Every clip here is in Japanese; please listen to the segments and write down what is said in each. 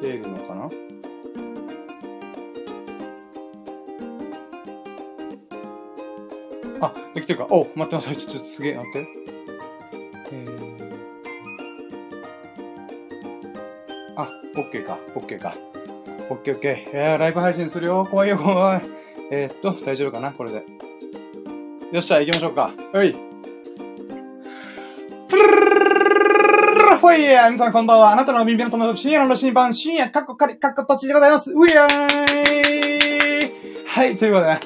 出るのかな。あ、できてるか。お、待ってます。ちょっとすげえ、待って。あ、OK か。OK か。OK、OK。ライブ配信するよ。怖いよ、怖い。大丈夫かなこれで。よっしゃ、行きましょうか。はい。ほいやー、皆さんこんばんは。あなたの耳の友達、深夜のロシン版、深夜、カッコカリ、カッコとちでございます。うやーはい、ということでね、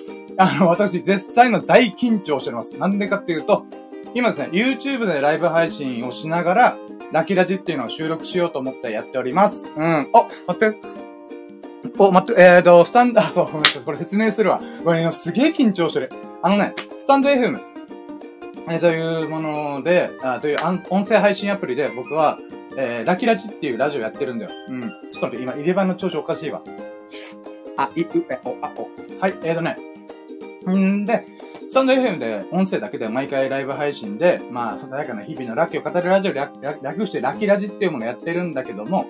私、絶対の大緊張しております。なんでかっていうと、今ですね、YouTube でライブ配信をしながら、ラキラジっていうのを収録しようと思ってやっております。うん。お、待って。お、待って、スタンド、そう、これ説明するわ。これ、すげえ緊張してる。ね、スタンド FM。というもので、という音声配信アプリで僕は、ラキラジっていうラジオやってるんだよ。うん。ちょっと待って、今、入れ歯の調子おかしいわ。あ、い、う、え、お、あ、お。はい、んで、スタンド FM で音声だけで毎回ライブ配信で、まあ、ささやかな日々のラキを語るラジオで、略してラキラジっていうものをやってるんだけども、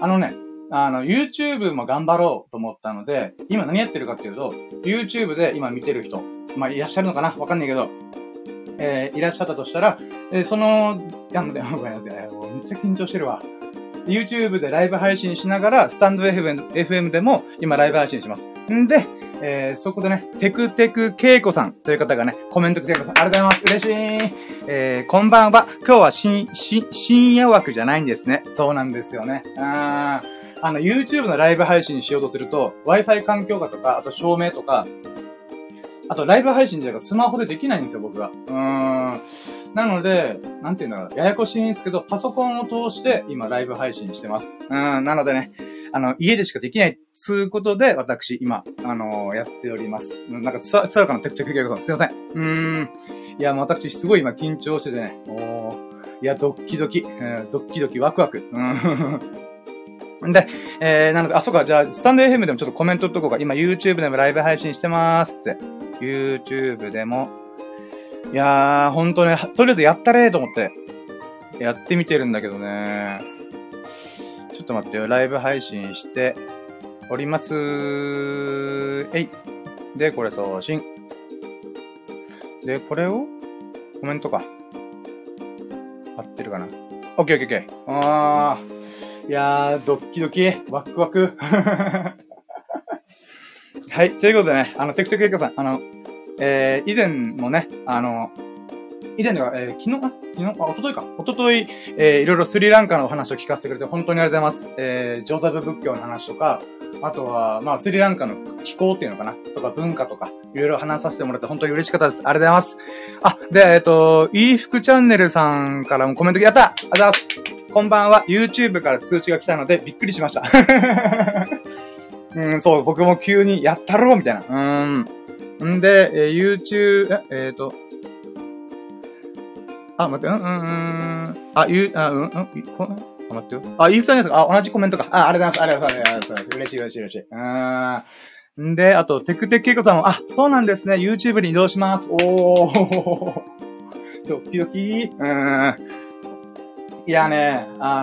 YouTube も頑張ろうと思ったので、今何やってるかっていうと、YouTube で今見てる人、まあ、いらっしゃるのかなわかんないけど、いらっしゃったとしたら、めっちゃ緊張してるわ。YouTube でライブ配信しながら、スタンド FM でも今ライブ配信します。んで、そこでね、テクテクケイコさんという方がね、コメントくれてください。ありがとうございます。嬉しい。こんばんは。今日は深夜枠じゃないんですね。そうなんですよね。YouTube のライブ配信しようとすると、Wi-Fi 環境下とか、あと照明とか、あと、ライブ配信じゃなくてスマホでできないんですよ、僕が。なので、なんていうんだろう、ややこしいんですけど、パソコンを通して今ライブ配信してます。なのでね、家でしかできない、つうことで、私、今、やっております。なんか、さやかなテクテクゲームさん、すいません。いや、私、すごい今緊張しててね、いや、ドッキドキ、ドッキドキ、ワクワク。で、なので、あ、そうか、じゃあ、スタンド FM でもちょっとコメントっとこうか。今、YouTube でもライブ配信してまーすって。YouTube でも。いやー、ほんとね、とりあえずやったれーと思って、やってみてるんだけどね。ちょっと待ってよ、ライブ配信しておりますー。えい。で、これ送信。で、これをコメントか。合ってるかな。OK。あー。いやー、ドッキドキ、ワクワク。はい、ということでね、テクテクエカさん、以前もね、以前では、おとといか。おととい、いろいろスリランカのお話を聞かせてくれて、本当にありがとうございます。ジョザブ仏教の話とか、あとは、まあ、スリランカの気候っていうのかなとか、文化とか、いろいろ話させてもらって、本当に嬉しかったです。ありがとうございます。あ、で、いいふくチャンネルさんからもコメント、やったありがとうございます。こんばんは。YouTube から通知が来たので、びっくりしました。そう、僕も急に、やったろうみたいな。んで、YouTube、あ、待って、あ、待ってよ。あ、いいふたんですか？あ、同じコメントか。あ、ありがとうございます。ありがとうございます。嬉しい。んで、あと、テクテクケイコさんも、あ、そうなんですね。YouTube に移動します。おー。ドキドキー。いやね、な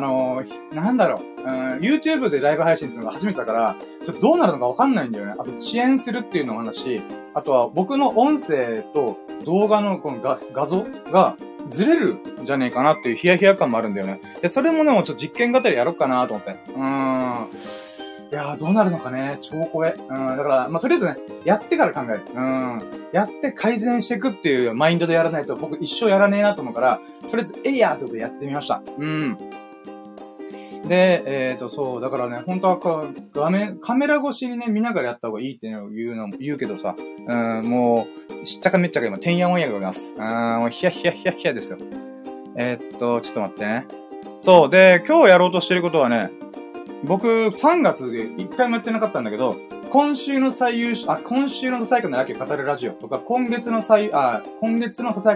んだろう、YouTube でライブ配信するのが初めてだから、ちょっとどうなるのかわかんないんだよね。あと、遅延するっていうのもあるし、あとは僕の音声と動画のこの画像がずれるんじゃねえかなっていうヒヤヒヤ感もあるんだよね。で、それもね、もうちょっと実験型でやろうかなと思って。いやー、どうなるのかね、超怖え。だから、まあ、とりあえずね、やってから考える。やって改善していくっていうマインドでやらないと僕一生やらねえなと思うから、とりあえず、えいやーってことでやってみました。で、そう、だからね、本当はカメラ越しにね、見ながらやった方がいいっていうのを言うけどさ、もう、しっちゃかめっちゃか今、てんやもんやがいます。もうヒヤですよ。ちょっと待ってね。そう、で、今日やろうとしてることはね、僕、3月で1回もやってなかったんだけど、今週のささやかなラキを語るラジオとか、今月のささや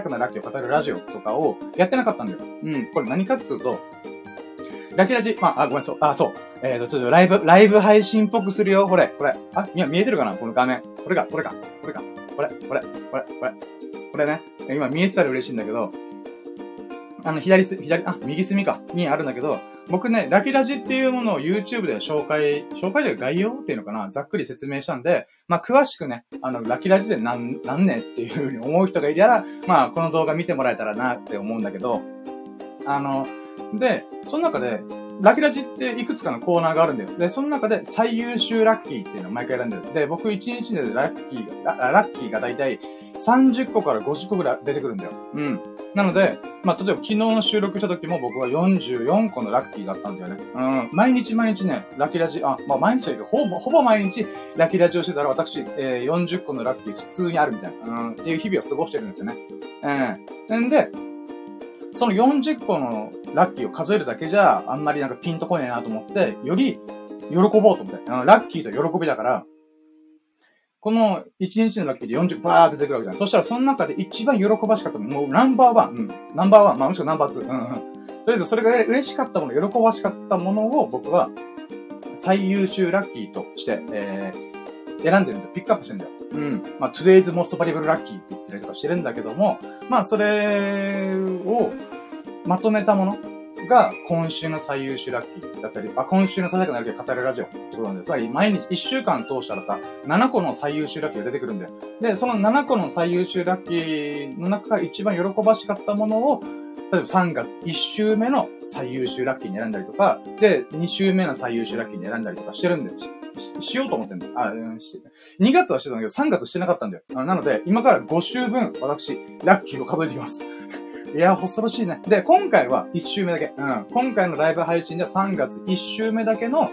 かなラキを語るラジオとかをやってなかったんだよ。これ何かっつうと、ラキラジ、ごめん、そう。ちょっとライブ配信っぽくするよ、これ。あ、今見えてるかなこの画面。これ。これね。今見えてたら嬉しいんだけど、右隅か。にあるんだけど、僕ね、ラキラジっていうものを YouTube で紹介で概要っていうのかな、ざっくり説明したんで、まあ、詳しくね、ラキラジでなんねっていう風に思う人がいたら、まあ、この動画見てもらえたらなって思うんだけど、で、その中で、ラキラジっていくつかのコーナーがあるんだよ。で、その中で最優秀ラッキーっていうのを毎回選んでる。で、僕1日でラッキーがだいたい30個から50個ぐらい出てくるんだよ。うん。なので、まあ、例えば昨日の収録した時も僕は44個のラッキーがあったんだよね。うん。毎日ね、ラキラジ、あ、まあ、毎日だけど、ほぼ毎日ラキラジをしてたら私、40個のラッキー普通にあるみたいな、うん、っていう日々を過ごしてるんですよね。うん。んで、その40個のラッキーを数えるだけじゃ、あんまりなんかピンとこねえなと思って、より喜ぼうと思って。ラッキーと喜びだから、この1日のラッキーで40個バーって出てくるわけじゃない。そしたらその中で一番喜ばしかったもの、もうナンバー1、うん、ナンバー1、まあもしくはナンバー2、とりあえずそれが嬉しかったもの、喜ばしかったものを僕は最優秀ラッキーとして、選んでるんだよ。ピックアップしてるんだよ。うん。まあ、today's most valuable lucky って言ったりとかしてるんだけども、まあ、それをまとめたものが今週の最優秀ラッキーだったり、あ、今週の最悪なるけど語るラジオってことなんです。つまり毎日1週間通したらさ、7個の最優秀ラッキーが出てくるんだよ。で、その7個の最優秀ラッキーの中から一番喜ばしかったものを、例えば3月1週目の最優秀ラッキーに選んだりとか、で、2週目の最優秀ラッキーに選んだりとかしてるんだよ。しようと思ってんだよ。あ、2月はしてたんだけど、3月してなかったんだよ。なので、今から5週分、私、ラッキーを数えてきます。いや、恐ろしいね。で、今回は1週目だけ。うん。今回のライブ配信では3月1週目だけの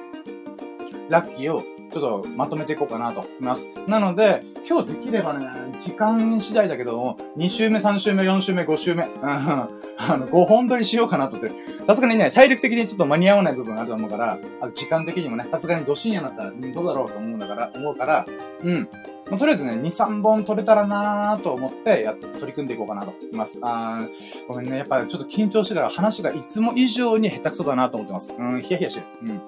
ラッキーをちょっとまとめていこうかなと思います。なので、今日できればね、時間次第だけど、2週目、3週目、4週目、5週目。5本撮りしようかなと思って。さすがにね、体力的にちょっと間に合わない部分があると思うから、あと時間的にもね、さすがにど深夜になったらどうだろうと思うから、うん。まあ、とりあえずね、2、3本撮れたらなぁと思って、取り組んでいこうかなと思います。ごめんね、やっぱちょっと緊張してたら話がいつも以上に下手くそだなと思ってます。うん、ヒヤヒヤしてる。うん。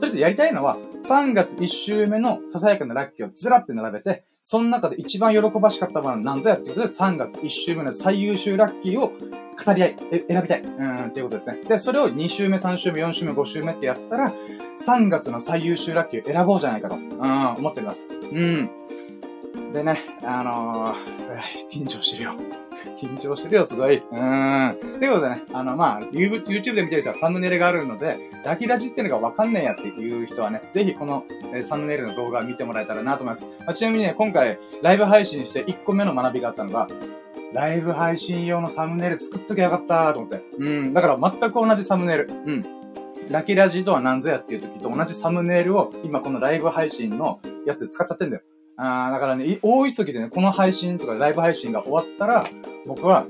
それでやりたいのは、3月1週目のささやかなラッキーをずらって並べて、その中で一番喜ばしかったものは何ぞやってことで、3月1週目の最優秀ラッキーを語り合い、選びたい。っていうことですね。で、それを2週目、3週目、4週目、5週目ってやったら、3月の最優秀ラッキーを選ぼうじゃないかと、思っております。うん。でね、緊張してるよ。緊張してるよ、すごい。ということでね、まあ、YouTube で見てる人はサムネイルがあるので、ラキラジってのがわかんねえやっていう人はね、ぜひこのサムネイルの動画を見てもらえたらなと思います。まあ、ちなみにね、今回、ライブ配信して1個目の学びがあったのが、ライブ配信用のサムネイル作っときゃよかったと思って。うん。だから全く同じサムネイル。うん。ラキラジとは何ぞやっていう時と同じサムネイルを、今このライブ配信のやつで使っちゃってんだよ。だからね、大急ぎでね、この配信とかライブ配信が終わったら、僕は、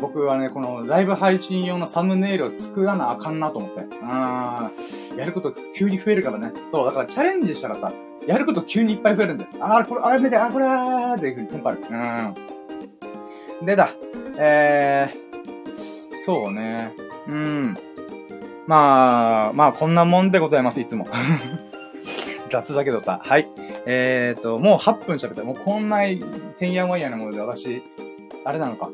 僕はね、このライブ配信用のサムネイルを作らなあかんなと思って。やること急に増えるからね。そう、だからチャレンジしたらさ、やること急にいっぱい増えるんだよ。これっていう風にテンパる。でだ。そうね。まあ、こんなもんでございます、いつも。雑だけどさ、はい。もう8分喋った。もうこんな、てんやわんやなもので私、あれなのか。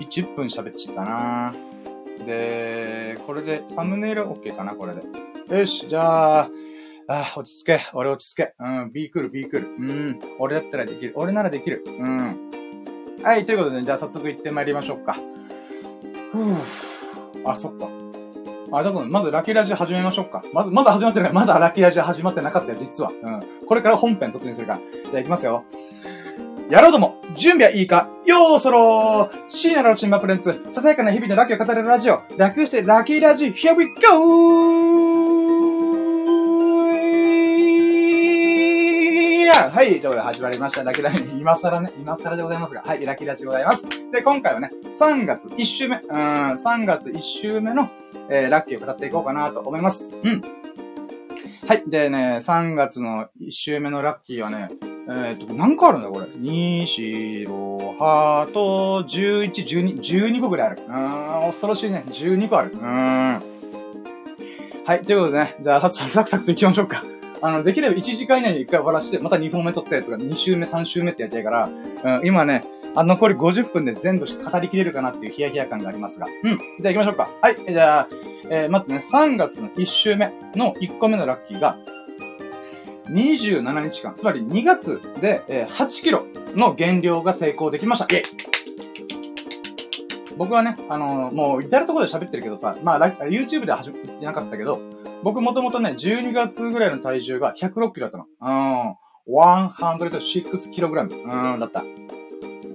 10分喋っちゃったな。で、これで、サムネイル OK かな、これで。よし、じゃあ、落ち着け。俺落ち着け。ビークル。俺だったらできる。俺ならできる。はい、ということで、じゃあ早速行ってまいりましょうか。あ、そっか。あ、じゃあまずラキラジ始めましょうか。まず始まってるから、まだラキラジ始まってなかったよ、実は。これから本編突入するから。じゃあ行きますよ。やろうとも、準備はいいか、よーそろー、深夜のシンバプレンツ、ささやかな日々のラッキーを語れるラジオ、略してラキラジ、Here we go! はい、ということで始まりました。ラキラジ、今更でございますが、はい、ラキラジでございます。で、今回はね、3月1週目、3月1週目の、ラッキーを語っていこうかなと思います。うん。はい。でね、3月の1週目のラッキーはね、何個あるんだこれ。2、4、6、8、11、12、12個ぐらいある。恐ろしいね。12個ある。はい。ということでね、じゃあ、サクサクと行きましょうか。できれば1時間以内に1回終わらして、また2本目撮ったやつが2週目、3週目ってやりたいから、今ね、残り50分で全部語りきれるかなっていうヒヤヒヤ感がありますが。うん。じゃあ行きましょうか。はい。じゃあ、まずね、3月の1週目の1個目のラッキーが、27日間、つまり2月で、8キロの減量が成功できました。イェイ。僕はね、もう至るところで喋ってるけどさ、まあ、YouTube で始めてなかったけど、僕もともとね、12月ぐらいの体重が106キロだったの。106キログラム。だった。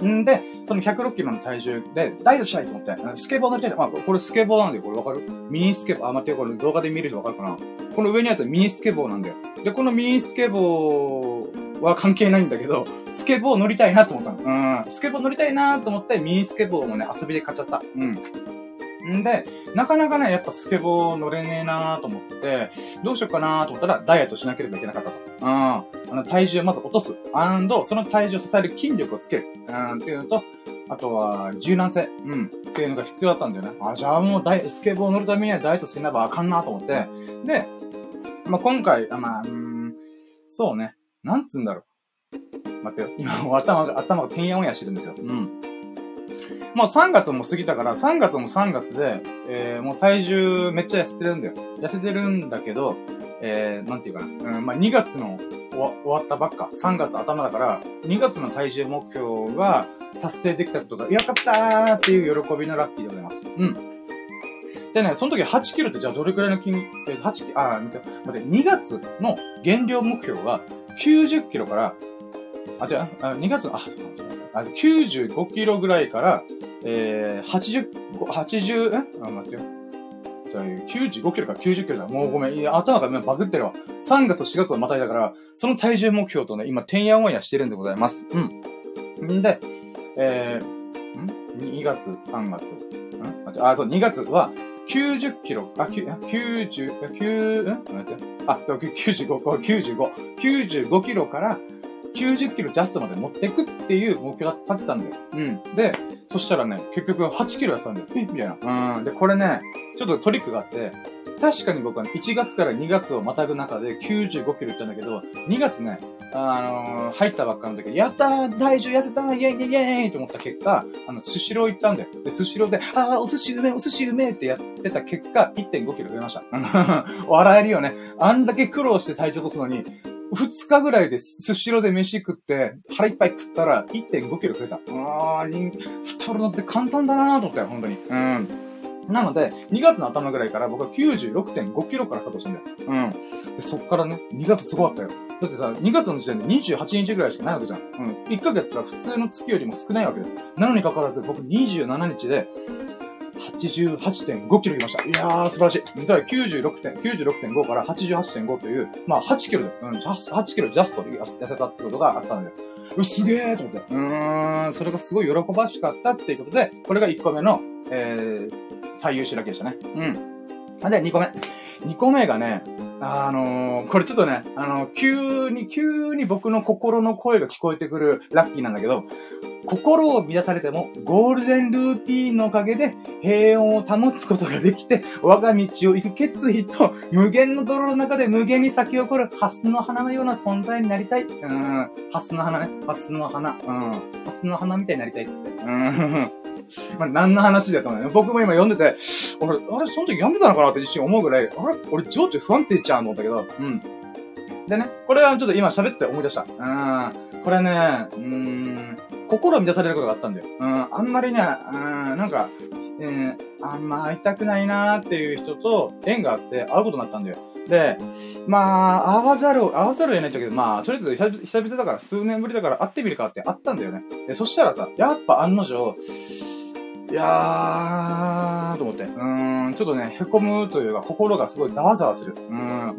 んで、その106キロの体重で、ダイエットしたいと思って、スケボーだけで、まあ、これスケボーなんだよ。これわかる？ミニスケボー。あ、待ってよ、これ動画で見る人わかるかな？この上のやつはミニスケボーなんだよ。で、このミニスケボー、は関係ないんだけど、スケボー乗りたいなと思ったの。スケボー乗りたいなと思って、ミニスケボーもね、遊びで買っちゃった。んで、なかなかね、やっぱスケボー乗れねえなと思って、どうしようかなと思ったら、ダイエットしなければいけなかったと。体重をまず落とす。その体重を支える筋力をつける。っていうのと、あとは、柔軟性。っていうのが必要だったんだよね。あ、じゃあもうスケボー乗るためにはダイエットしなきゃあかんなと思って。で、まあ、今回、そうね。なんつうんだろう。待ってよ。今、頭がてんやおんやしてるんですよ。もう3月も過ぎたから、3月も3月で、もう体重めっちゃ痩せてるんだよ。痩せてるんだけど、なんていうかな。まあ、2月の終わったばっか。3月頭だから、2月の体重目標が達成できたことが、よかったーっていう喜びのラッキーでございます。でね、その時8キロってじゃあどれくらいの筋肉、2月の減量目標は、90キロから、2月の、95キロぐらいから、待ってよ。じゃあ、95キロから90キロだ。もうごめん。頭がバグってるわ。3月と4月をまたいだから、その体重目標とね、今、てんやわんやしてるんでございます。んで、2月、3月。2月は、90キロ、95キロから90キロジャストまで持ってくっていう目標立てたんだよ。で、そしたらね、結局8キロ痩せたんだよ。みたいな。で、これね、ちょっとトリックがあって、確かに僕は1月から2月をまたぐ中で95キロいったんだけど、2月ね、入ったばっかの時、やったー体重痩せたーイェイイェイイェイと思った結果、スシロー行ったんだよ。で、スシローで、お寿司うめえってやってた結果、1.5 キロ増えました。笑えるよね。あんだけ苦労して体調落とすのに、2日ぐらいでスシローで飯食って、腹いっぱい食ったら 1.5 キロ増えた。太るのって簡単だなーと思ったよ、本当に。なので、2月の頭ぐらいから僕は 96.5 キロからスタートしたんだよ。で、そっからね、2月すごかったよ。だってさ、2月の時点で28日ぐらいしかないわけじゃん。1ヶ月が普通の月よりも少ないわけだよ。なのにかかわらず、僕27日で 88.5 キロいきました。いやー、素晴らしい。実は 96.5 から 88.5 という、まあ8キロで、8キロジャストで痩せたってことがあったんだよ。すげーと思って。それがすごい喜ばしかったっていうことで、これが1個目の、最優秀ラッキーでしたね。で、2個目。2個目がね、これちょっとね、急に僕の心の声が聞こえてくるラッキーなんだけど、心を乱されても、ゴールデンルーティーンのおかげで平穏を保つことができて、我が道を行く決意と、無限の泥の中で無限に咲き誇るハスの花のような存在になりたい。ハスの花ね。ハスの花。ハスの花みたいになりたいっつって。まあ、何の話だと思うね。僕も今読んでて、あれ、その時読んでたのかなって一瞬思うぐらい、あれ、俺情緒不安定ちゃうと思ったけど、でね、これはちょっと今喋ってて思い出した。これね、心を乱されることがあったんだよ。あんまりね、なんか、あんま会いたくないなーっていう人と縁があって会うことになったんだよ。で、まあ、会わざるを得ないんだけど、まあ、とりあえず久々だから、数年ぶりだから会ってみるかって会ったんだよね。で、そしたらさ、やっぱ案の定、いやー、と思って。ちょっとね、へこむというか、心がすごいざわざわする。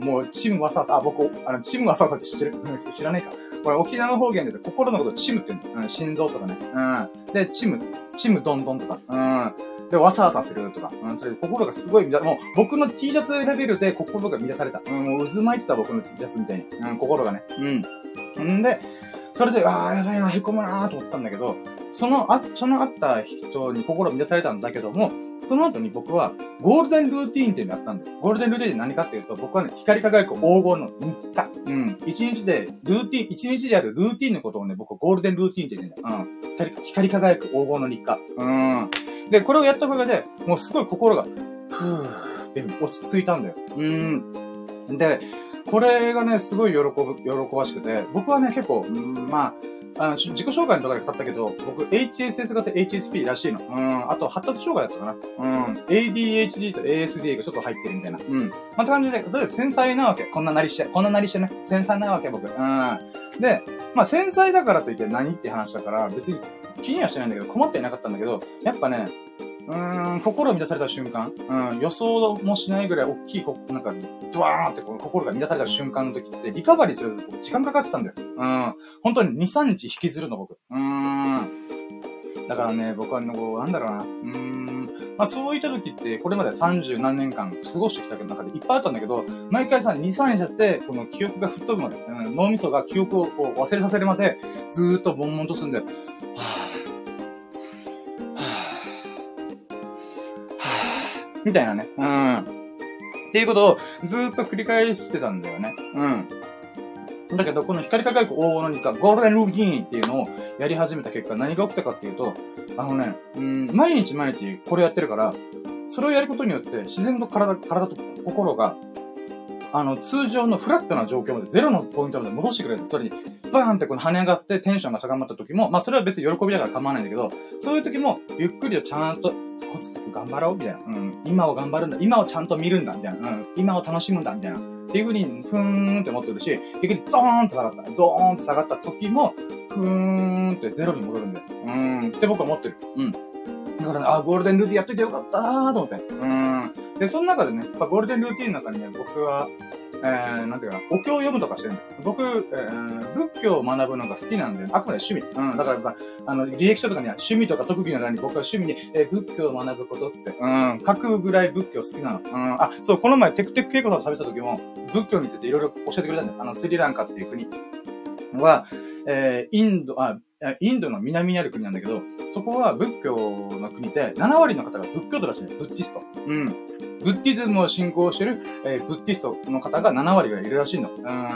もう、チムわさわさ、僕、チムわさわさって知ってる？知らないか。これ、沖縄の方言で心のことチムって言うの。心臓とかね。で、チムどんどんとか。で、わさわさするとか。それで心がすごい乱、もう、僕の T シャツレベルで心が乱された。もう渦巻いてた僕の T シャツみたいに。心がね。んで、それで、ああ、やばいな、へこむなーと思ってたんだけど、そのあった人に心を乱されたんだけども、その後に僕は、ゴールデンルーティーンっていうのやったんだよ。ゴールデンルーティーンって何かっていうと、僕はね、光り輝く黄金の日課。うん。一日でやるルーティーンのことをね、僕はゴールデンルーティーンって言うんだよ。うん。光り輝く黄金の日課。うん。で、これをやったおかげで、もうすごい心が、ふーって落ち着いたんだよ。うん。で、これがね、すごい喜ばしくて、僕はね、結構、まあ、自己紹介のところで語ったけど、僕、HSS 型 HSP らしいの。あと、発達障害だったかな。ADHD と ASD がちょっと入ってるみたいな。まあ、感じで、とりあえず繊細なわけ。こんななりしてね。繊細なわけ、僕。で、まあ、繊細だからといって何って話だから、別に気にはしてないんだけど、困っていなかったんだけど、やっぱね、心を乱された瞬間、予想もしないぐらい大きい、なんか、ドワーンって心が乱された瞬間の時って、リカバリーすると時間かかってたんだよ。本当に2、3日引きずるの、僕。だからね、僕は、なんだろうな。まあそういった時って、これまで30何年間過ごしてきた中でいっぱいあったんだけど、毎回さ、2、3年経って、この記憶が吹っ飛ぶまで、脳みそが記憶をこう忘れさせるまで、ずーっと悶々とするんだよ。みたいなね。っていうことをずーっと繰り返してたんだよね。だけど、この光り輝く黄金の日課、ゴールデンルーティーンっていうのをやり始めた結果、何が起きたかっていうと、毎日これやってるから、それをやることによって、自然と体と心が、通常のフラットな状況まで、ゼロのポイントまで戻してくれる。それに、バーンってこの跳ね上がってテンションが高まった時も、まあそれは別に喜びだから構わないんだけど、そういう時も、ゆっくりとちゃんと、コツコツ頑張ろうみたいな。今を頑張るんだ。今をちゃんと見るんだ。みたいな。今を楽しむんだ。みたいな。っていう風に、ふーんって思ってるし、逆にドーンと下がった。ドーンと下がった時も、ふーんってゼロに戻るんだよ。って僕は思ってる。だから、あ、ゴールデンルーティンやっといてよかったなーと思って。で、その中でね、ゴールデンルーティンの中にね、僕は、なんていうかな、お経を読むとかしてるんだよ。僕、仏教を学ぶのが好きなんだよ。あくまで趣味。だからさ、履歴書とかには趣味とか特技の欄に僕は趣味に、仏教を学ぶことっつって、書くぐらい仏教好きなの。あ、そう、この前、テクテク稽古さんと喋った時も、仏教についていろいろ教えてくれたんだよ。スリランカっていう国は、インドの南にある国なんだけど、そこは仏教の国で、7割の方が仏教徒らしいね。ブッディスト。ブッディズムを信仰してる、ブッディストの方が7割がいるらしいの。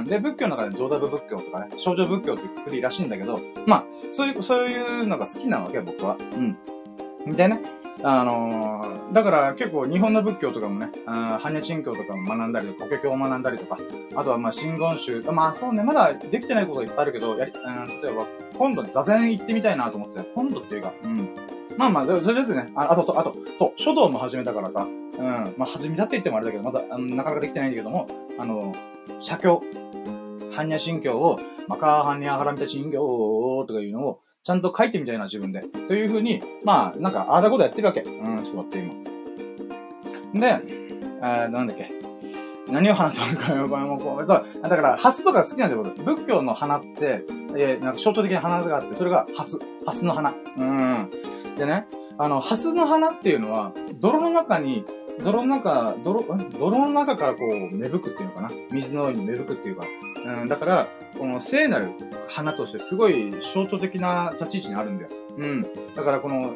で、仏教の中で上座部仏教とかね、少女仏教ってくくりらしいんだけど、まあ、そういうのが好きなわけよ、僕は。でね、だから結構日本の仏教とかもね、般若心経とかも学んだりとか、法華経を学んだりとか、あとはまあ、真言宗、まあそうね、まだできてないことがいっぱいあるけど、例えば、今度座禅行ってみたいなと思って、今度っていうか、まあまあ、それですね。あと、書道も始めたからさ、まあ始めたって言ってもあれだけど、まだ、なかなかできてないんだけども、写経、般若心経を、マカー般若ハラミタ心経とかいうのを、ちゃんと書いてみたいな自分で。というふうに、まあ、なんか、あだこだやってるわけ。ちょっと待って、今。で、なんだっけ。何を話すのかよ、これ。そう、だから、ハスとか好きなんだよ、僕。仏教の花って、なんか象徴的な花があって、それがハスの花。でね、ハスの花っていうのは、泥の中からこう、芽吹くっていうのかな。水の上に芽吹くっていうか。だから、この聖なる花としてすごい象徴的な立ち位置にあるんだよ。だからこの、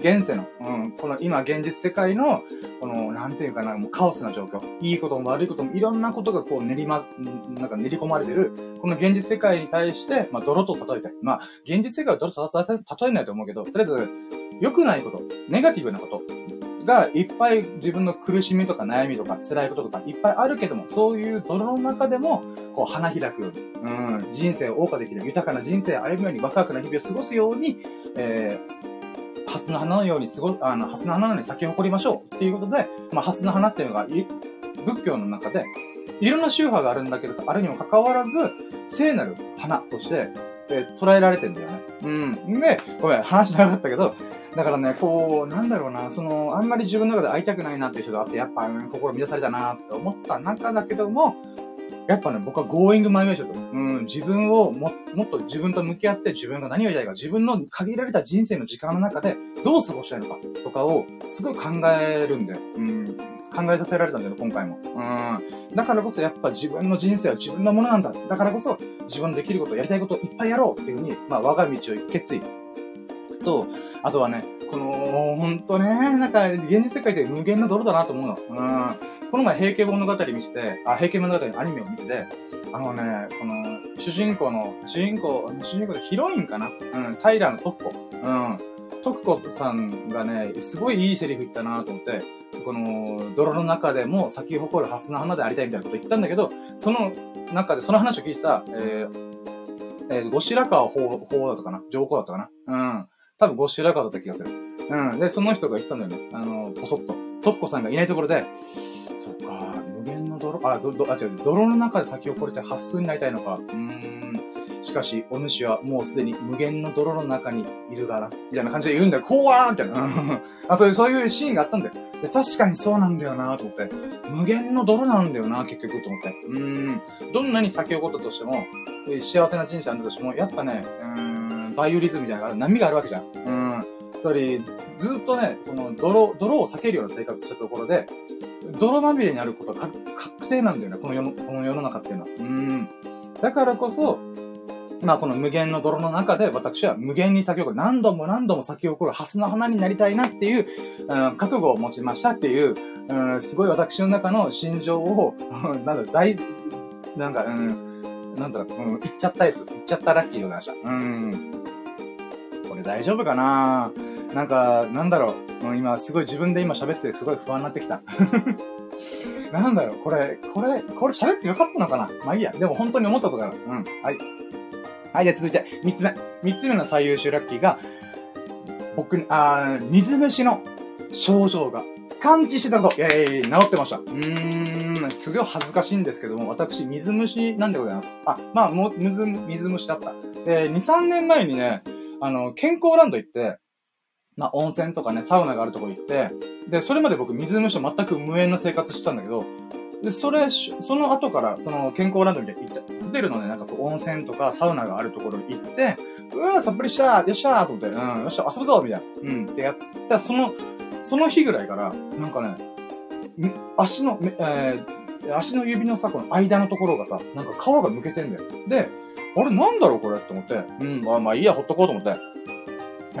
現世の、この今現実世界の、この、なんていうかな、もうカオスな状況。いいことも悪いこともいろんなことがこう練り込まれてる、この現実世界に対して、まあ泥と例えて。まあ、現実世界を泥と例えないと思うけど、とりあえず、良くないこと、ネガティブなことがいっぱい自分の苦しみとか悩みとか辛いこととかいっぱいあるけども、そういう泥の中でも、こう花開くように、人生を謳歌できる、豊かな人生を歩むように、ワクワクな日々を過ごすように、ハスの花のようにハスの花のように咲き誇りましょうっていうことで、まあ、ハスの花っていうのが、仏教の中で、いろんな宗派があるんだけど、あれにもかかわらず、聖なる花として、捉えられてんだよね。で、ごめん、話長かったけど、だからね、こう、なんだろうな、あんまり自分の中で会いたくないなっていう人があって、やっぱ、心乱されたなって思った中だけども、やっぱね、僕はゴーイングマイウェイだと思う。自分をもっと自分と向き合って、自分が何をやりたいか、自分の限られた人生の時間の中でどう過ごしたいのかとかをすごい考えるんで、考えさせられたんだよ、今回も。だからこそやっぱ自分の人生は自分のものなんだ。だからこそ自分のできること、やりたいことをいっぱいやろうっていう風に、まあ我が道を行く決意と、あとはね、この、ほんとね、なんか現実世界って無限の泥だなと思うの。この前、平家物語見てて、平家物語のアニメを見てて、あのね、この、主人公でヒロインかな、平野徳子。徳子さんがね、すごいいいセリフ言ったなと思って、この、泥の中でも咲き誇るハスの花でありたいみたいなこと言ったんだけど、その中で、その話を聞いてた、後白河法皇だったかな、上皇だったかな、多分後白河だった気がする。で、その人が言ったんだよね。ぼそっと。徳子さんがいないところで、そうか、無限の泥、違う、泥の中で咲き誇れてハスになりたいのか。しかし、お主はもうすでに無限の泥の中にいるがな。みたいな感じで言うんだよ。こわーみたいな。そういうシーンがあったんだよ。で、確かにそうなんだよなと思って。無限の泥なんだよな結局と思って。どんなに咲き誇ったとしても、幸せな人生あったとしても、やっぱね、バイオリズムみたいな波があるわけじゃん。つまり、ずっとね、この泥を避けるような生活したところで、泥まみれになることは確定なんだよね、この世の中っていうのは。だからこそ、まあこの無限の泥の中で私は無限に咲き誇る、何度も咲き誇るハスの花になりたいなっていう、覚悟を持ちましたっていう、すごい私の中の心情を、言っちゃったやつ、言っちゃったラッキーでございました。これ大丈夫かななんか、なんだろう。今、すごい自分で今喋ってて、すごい不安になってきた。なんだろう、これ喋ってよかったのかなまあいいや。でも本当に思ったことだから。はい。はい、じゃあ続いて、三つ目の最優秀ラッキーが、僕に、水虫の症状が完治してたこと。治ってました。すごい恥ずかしいんですけども、私、水虫なんでございます。水虫だった。2、3年前にね、健康ランド行って、まあ、温泉とかね、サウナがあるとこ行って、で、それまで僕、水虫と全く無縁な生活してたんだけど、で、その後から、その、健康ランドみたいに行って、ホテルのね、なんかそう、温泉とかサウナがあるところに行って、さっぱりしたー、よっしゃーと思って、よっしゃ、遊ぶぞみたいな、ってやった、その日ぐらいから、なんかね、足の指のさ、この間のところがさ、なんか皮がむけてんだよ。で、あれなんだろうこれって思って。まあいいや、ほっとこうと思って。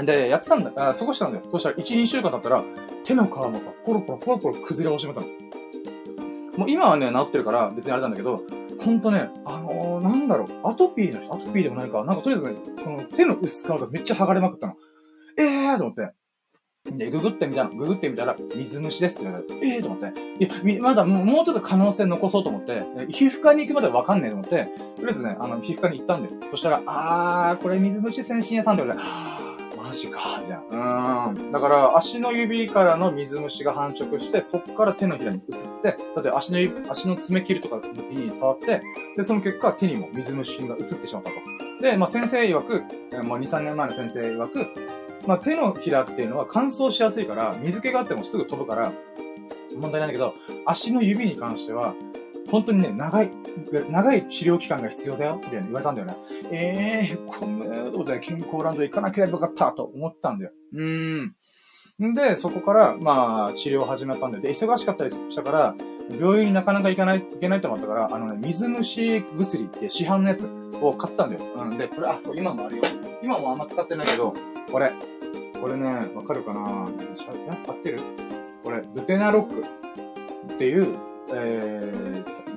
で、やってたんだ、過ごしたんだよ。そしたら、1、2週間経ったら、手の皮もさ、ポロポロ崩れ始めたの。もう今はね、治ってるから、別にあれなんだけど、ほんとね、なんだろう、アトピーでもないか、なんかとりあえずね、この手の薄皮がめっちゃ剥がれまくったの。と思って。で、ググってみたら、水虫ですって言われて、と思って。いや、まだもうちょっと可能性残そうと思って、皮膚科に行くまでわかんねえと思って、とりあえずね、皮膚科に行ったんだよ。そしたら、これ水虫先進屋さんって言われて、マジか、みたいな。だから、足の指からの水虫が繁殖して、そこから手のひらに移って、だって足の爪切りとかの時に触って、で、その結果、手にも水虫菌が移ってしまったと。で、まあ、先生曰く、もう2、3年前の先生曰く、まあ、手のひらっていうのは乾燥しやすいから、水気があってもすぐ飛ぶから、問題ないんだけど、足の指に関しては、本当にね、長い治療期間が必要だよ、みたいな言われたんだよね。こんなことで健康ランド行かなければよかった、と思ったんだよ。で、そこから、まあ、治療を始めたんだよ。で、忙しかったりしたから、病院になかなか行けないと思ったから、水虫薬って市販のやつを買ったんだよ。で、これ、そう、今もあるよ。今もあんま使ってないけど、これね、わかるかな合ってるこれ、ブテナロックっていう、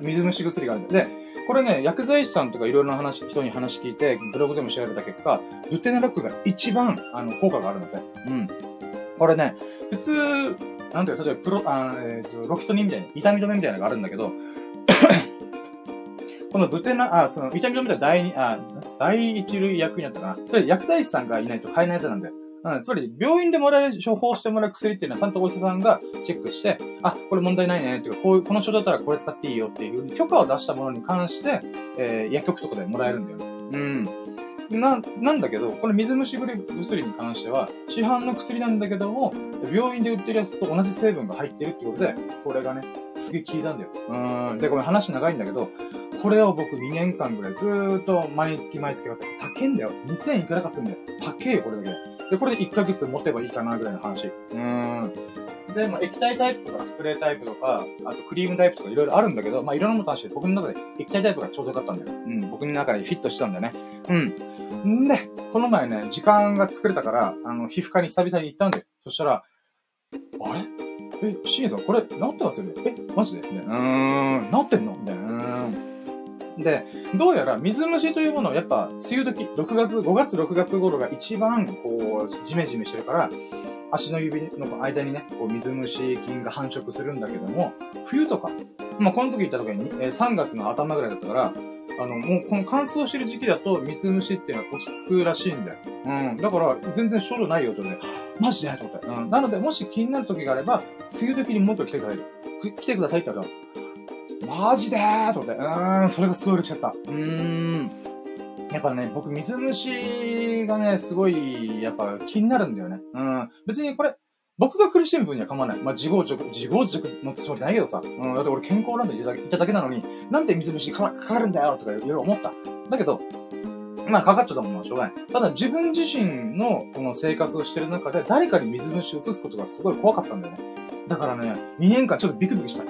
水虫薬があるんだよ。で、これね、薬剤師さんとかいろいろな人に話聞いて、ブログでも調べた結果、ブテナロックが一番、効果があるので。これね、普通、なんていうか、例えばロキソニンみたいな、痛み止めみたいなのがあるんだけど、このブテナ、その、痛み止めは第一類薬になったかな。それ薬剤師さんがいないと買えないやつなんだよ。つまり、病院で処方してもらう薬っていうのは、ちゃんとお医者さんがチェックして、これ問題ないね、っていうか、この症状だったらこれ使っていいよっていう許可を出したものに関して、薬局とかでもらえるんだよね。なんだけど、この水虫薬に関しては、市販の薬なんだけども、病院で売ってるやつと同じ成分が入ってるってことで、これがね、すげえ効いたんだよ。で、これ話長いんだけど、これを僕2年間ぐらいずーっと毎月毎月買って、高えんだよ。2000いくらかすんだよ。高えよ、これだけ。で、これで1ヶ月持てばいいかなぐらいの話。で、まあ、液体タイプとかスプレータイプとか、あとクリームタイプとかいろいろあるんだけど、まあ、いろんなもの試して、僕の中で液体タイプがちょうどよかったんだよ。僕の中でフィットしたんだよね。で、この前ね、時間が作れたから、皮膚科に久々に行ったんだよ。そしたら、あれ？シーンさん、これ、治ってますよね？マジで？治ってんの？みたいな。で、どうやら水虫というものはやっぱ、梅雨時、5月、6月頃が一番、こう、ジメジメしてるから、足の指の間にね、こう、水虫菌が繁殖するんだけども、冬とか、まあ、この時行った時に、3月の頭ぐらいだったから、もうこの乾燥してる時期だと水虫っていうのは落ち着くらしいんだよ。だから、全然症状ないよとね、マジでないと思ったよ。なので、もし気になる時があれば、梅雨時にもっと来てください。来てくださいって言われたら、マジでーと思って。それがすごい嬉しかった。やっぱね、僕、水虫がね、すごい、やっぱ気になるんだよね。別にこれ、僕が苦しむ分には構わない。まあ、自業自得のつもりないけどさ。だって俺健康なんて言っただけなのに、なんで水虫にかかるんだよとかいろいろ思った。だけど、まあ、かかっちゃったものはしょうがない。ただ自分自身のこの生活をしてる中で、誰かに水虫を移すことがすごい怖かったんだよね。だからね、2年間ちょっとビクビクした。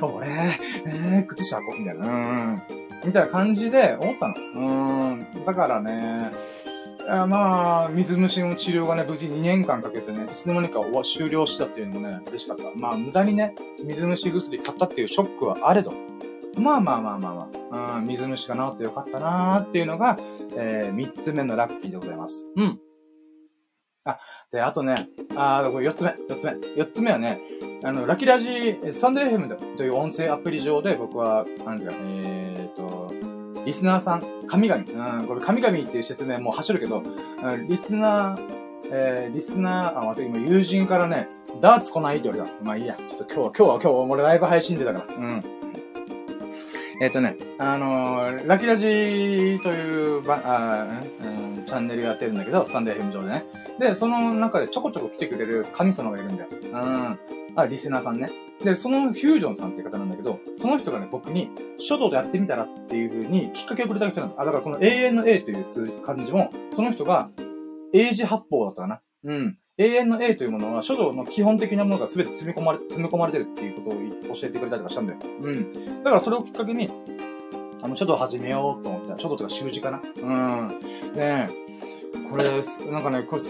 俺、靴下履こうみたいな。みたいな感じで思ったの。だからね、まあ、水虫の治療がね、無事2年間かけてね、いつの間にか終了したっていうのもね、嬉しかった。まあ、無駄にね、水虫薬買ったっていうショックはあれど、まあ、水虫が治ってよかったなーっていうのが、3つ目のラッキーでございます。あ、で、あとね、これ4つ目はね、ラキラジ、スタンドFMという音声アプリ上で僕は、リスナーさん、神々。これ神々っていう説明もう走るけど、リスナー、今友人からね、ダーツ来ないって言われた。まあいいや。ちょっと今日は俺ライブ配信でだから。ラキラジというチャンネルやってるんだけど、スタンデー FM 上でね。で、その中でちょこちょこ来てくれる神様がいるんだよ。リスナーさんね。で、そのフュージョンさんっていう方なんだけど、その人がね、僕に、書道でやってみたらっていう風にきっかけをくれた人なんだ。だからこの永遠の A という漢字も、その人が、英字八方だったかな。永遠の A というものは、書道の基本的なものが全て詰め込まれてるっていうことを教えてくれたりとかしたんだよ。だからそれをきっかけに、書道始めようと思ったら、書道とか習字かな。で、これ、なんかね、これ、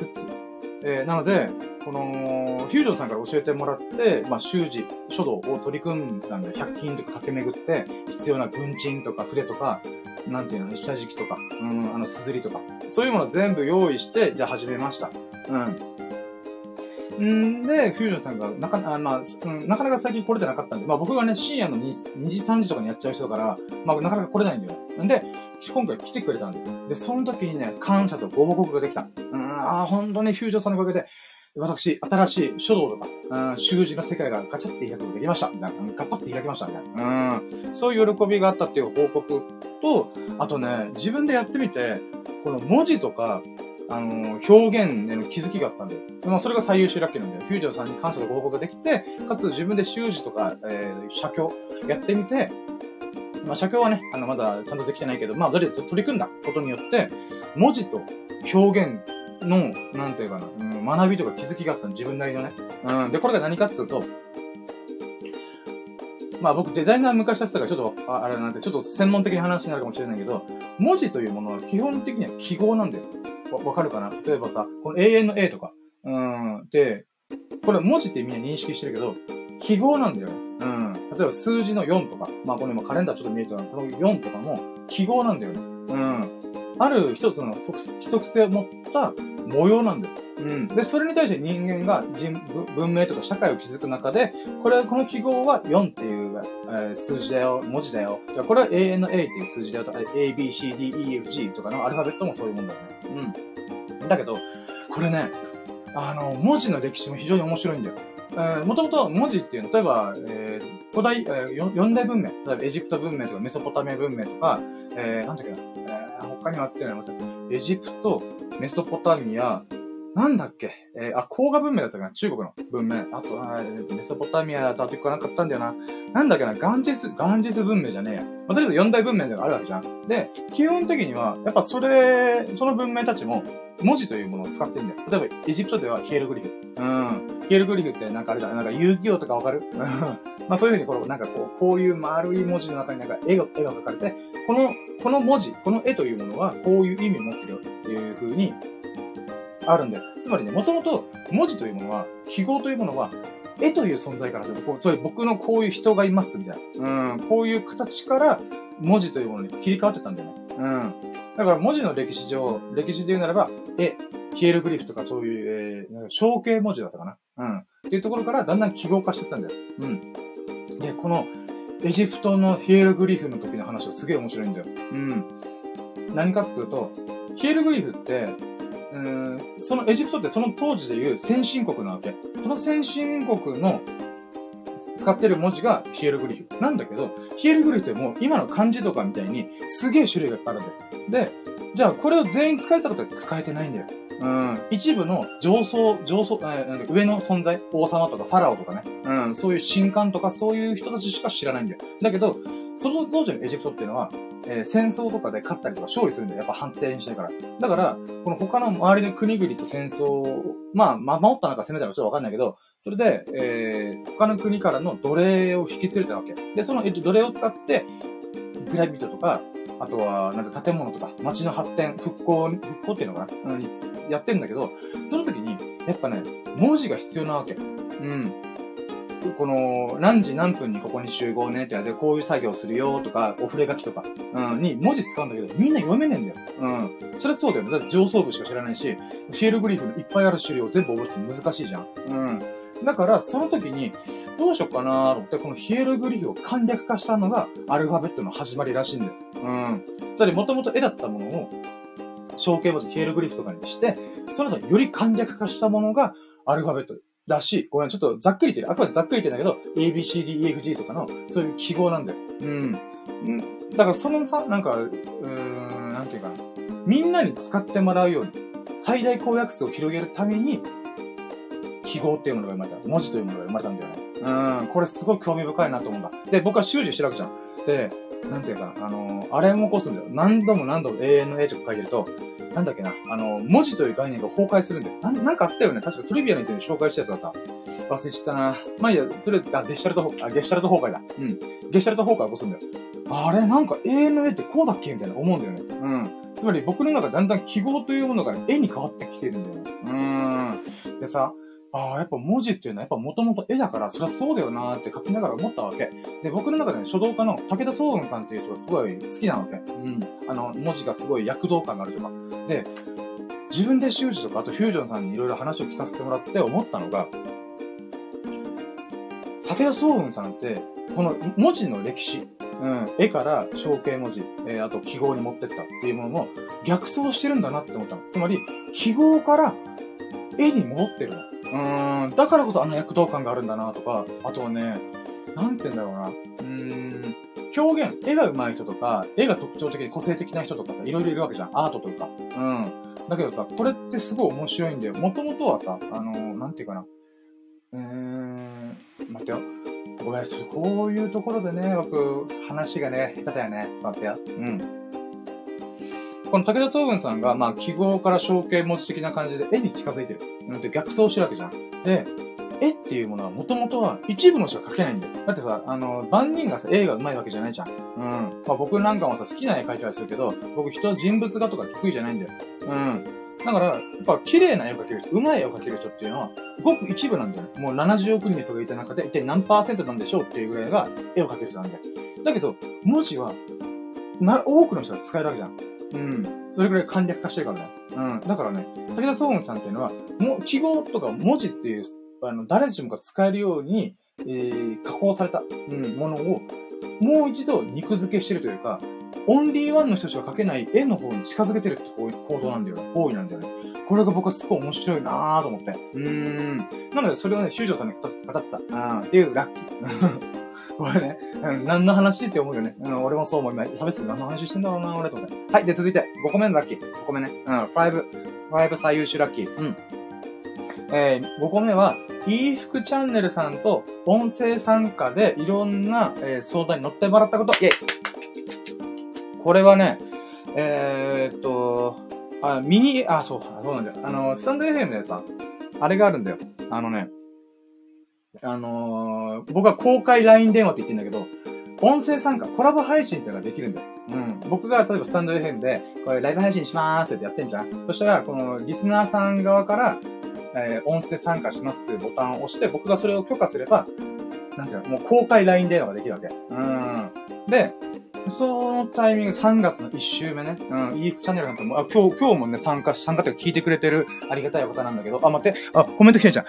なので、この、フュージョンさんから教えてもらって、まあ、習字、書道を取り組んだんで、100均とか駆け巡って、必要な文鎮とか筆とか、なんていうの、下敷きとか、すずりとか、そういうものを全部用意して、じゃあ始めました。で、フュージョンさんがなかなか最近来れてなかったんで、まあ僕がね、深夜の2時、3時とかにやっちゃう人だから、まあなかなか来れないんだよ。んで、今回来てくれたんだよ。で、その時にね、感謝とご報告ができた。本当にフュージョンさんのおかげで、私、新しい書道とか、習字の世界がガチャって開くことができました。ガパって開きました。みたいな。そういう喜びがあったっていう報告と、あとね、自分でやってみて、この文字とか、表現への気づきがあったんで。まあ、それが最優秀ラッキーなんで、フュージョンさんに感謝のご報告ができて、かつ自分で習字とか、写経やってみて、まあ、写経はね、まだちゃんとできてないけど、まあ、とりあえず取り組んだことによって、文字と表現の、なんていうかな、学びとか気づきがあったの、自分なりのね。で、これが何かっつうと、まあ僕デザイナー昔やってたからちょっと、あれなんて、ちょっと専門的な話になるかもしれないけど、文字というものは基本的には記号なんだよ。わかるかな？例えばさ、この永遠の A とか、で、これ文字ってみんな認識してるけど、記号なんだよね。例えば数字の4とか、まあこれ今カレンダーちょっと見えてるのこの4とかも記号なんだよね。ある一つの規則性を持った模様なんだよ。で、それに対して人間が文明とか社会を築く中で、この記号は4っていう、数字だよ、文字だよ。じゃあこれは永遠の A っていう数字だよとか、A, B, C, D, E, F, G とかのアルファベットもそういうもんだよね。だけど、これね、文字の歴史も非常に面白いんだよ。もともと文字っていうのは、例えば、古代、四大文明、例えばエジプト文明とかメソポタミア文明とか、なんだっけな、他にもあってない、エジプト、メソポタミア、なんだっけ、黄河文明だったかな、中国の文明。あと、メソポタミアだとかなかったんだよな。なんだっけな、ガンジス文明じゃねえや。まあ、とりあえず四大文明があるわけじゃん。で、基本的には、やっぱその文明たちも、文字というものを使ってんだよ。例えば、エジプトではヒエログリフ。ヒエログリフってなんかあれだ、なんか遊戯王とかわかるまあそういうふうに、こう、なんかこういう丸い文字の中になんか絵が描かれて、この文字、この絵というものは、こういう意味を持ってるよっていうふうに、あるんだよ。つまりね、もともと文字というものは、記号というものは、絵という存在からすると、それ僕のこういう人がいますみたいな。こういう形から文字というものに切り替わってたんだよね。だから文字の歴史上、歴史で言うならば、ヒエログリフとかそういう、象形文字だったかな。っていうところからだんだん記号化してったんだよ。で、このエジプトのヒエログリフの時の話はすげえ面白いんだよ。何かっつうと、ヒエログリフって、そのエジプトってその当時でいう先進国なわけ。その先進国の使ってる文字がヒエログリフ。なんだけど、ヒエログリフってもう今の漢字とかみたいにすげえ種類があるんだよ。で、じゃあこれを全員使えたことは使えてないんだよ。一部の上の存在、王様とかファラオとかね。そういう神官とかそういう人たちしか知らないんだよ。だけど、その当時のエジプトっていうのは、戦争とかで勝ったりとか勝利するんだよ。やっぱ反転したいから。だから、この他の周りの国々と戦争を、まあ、守ったのか攻めたのかちょっとわかんないけど、それで、他の国からの奴隷を引き連れたわけ。で、その奴隷を使って、グラビットとか、あとは、なんか建物とか、街の発展、復興っていうのかな、やってんだけど、その時に、やっぱね、文字が必要なわけ。この、何時何分にここに集合ねってやって、こういう作業するよとか、お触れ書きとか、に文字使うんだけど、みんな読めねえんだよ。それそうだよね。だって上層部しか知らないし、ヒエログリフのいっぱいある種類を全部覚えるって難しいじゃん。だから、その時に、どうしようかなーと思って、このヒエログリフを簡略化したのが、アルファベットの始まりらしいんだよ。つまり、もともと絵だったものを、象形文字、ヒエログリフとかにして、その後より簡略化したものが、アルファベットだし、ごめん、ちょっとざっくり言ってる。あくまでざっくり言ってるんだけど、ABCDEFG とかの、そういう記号なんだよ。だから、そのさ、なんか、なんていうかな。みんなに使ってもらうように、最大公約数を広げるために、記号っていうものが生まれた。文字というものが生まれたんだよね。これすごい興味深いなと思うんだ。で、僕は習字してるわけじゃん。で、なんていうかな、あれも起こすんだよ。何度も永遠の英語書いてると、なんだっけな、文字という概念が崩壊するんだよ。なんかあったよね。確かトリビアの人に紹介したやつだった。忘れしたな。まあいいや、とりあえず、ゲシュタルト崩壊だ。ゲシュタルト崩壊起こすんだよ。あれなんか永遠の絵ってこうだっけみたいな思うんだよね。つまり僕の中だんだん記号というものが絵に変わってきてるんだよね。でさ、やっぱ文字っていうのはやっぱ元々絵だから、そりゃそうだよなーって書きながら思ったわけ。で、僕の中でね、書道家の武田双雲さんっていう人がすごい好きなわけ。文字がすごい躍動感があるとか。で、自分で習字とか、あとフュージョンさんにいろいろ話を聞かせてもらって思ったのが、武田双雲さんって、この文字の歴史、絵から象形文字、あと記号に持ってったっていうものも逆走してるんだなって思ったの。つまり、記号から絵に戻ってるの。だからこそあの躍動感があるんだなとか、あとはね、なんて言うんだろうな。表現、絵が上手い人とか、絵が特徴的で個性的な人とかさ、いろいろいるわけじゃん。アートというか。だけどさ、これってすごい面白いんだよ。もともとはさ、なんていうかな。待ってよ。ごめん、ちょっとこういうところでね、僕、話がね、下手だよね。ちょっと待ってよ。この武田双雲さんが、まあ、記号から象形文字的な感じで絵に近づいてる。で、逆走してるわけじゃん。で、絵っていうものはもともとは一部の人は描けないんだよ。だってさ、万人がさ、絵が上手いわけじゃないじゃん。まあ、僕なんかもさ、好きな絵描いてはするけど、僕人物画とか得意じゃないんだよ。だから、やっぱ綺麗な絵を描ける人、上手い絵を描ける人っていうのは、ごく一部なんだよね。もう70億人とかいた中で、一体何%なんでしょうっていうぐらいが絵を描ける人なんだよ。だけど、文字は、多くの人が使えるわけじゃん。それぐらい簡略化してるからね。だからね、武田双雲さんっていうのは、記号とか文字っていう、誰しもが使えるように、加工された、ものを、もう一度肉付けしてるというか、オンリーワンの人しか描けない絵の方に近づけてるって構造なんだよね。行為なんだよね。これが僕はすごい面白いなぁと思って。なので、それをね、修正さんに語った。っていうラッキー。これね、何の話って思うよね。俺もそう思う。今、喋ってて何の話してんだろうな、俺と思って。はい、で、続いて、5個目のラッキー。5個目ね。5最優秀ラッキー。5個目は、e服チャンネルさんと音声参加でいろんな、相談に乗ってもらったこと。イェイ。これはね、そうなんだよ。スタンド FM でさ、あれがあるんだよ。僕は公開 LINE 電話って言ってんだけど、音声参加、コラボ配信ってのができるんだよ。うん。僕が、例えばスタンド FM で、これライブ配信しまーすってやってんじゃん。そしたら、この、リスナーさん側から、音声参加しますっていうボタンを押して、僕がそれを許可すれば、なんていうの、もう公開 LINE 電話ができるわけ。うん。で、そのタイミング、3月の1週目ね。うん。いいチャンネルなんて、今日もね、参加聞いてくれてる、ありがたいお方なんだけど、あ、待って、あ、コメント来てるじゃん。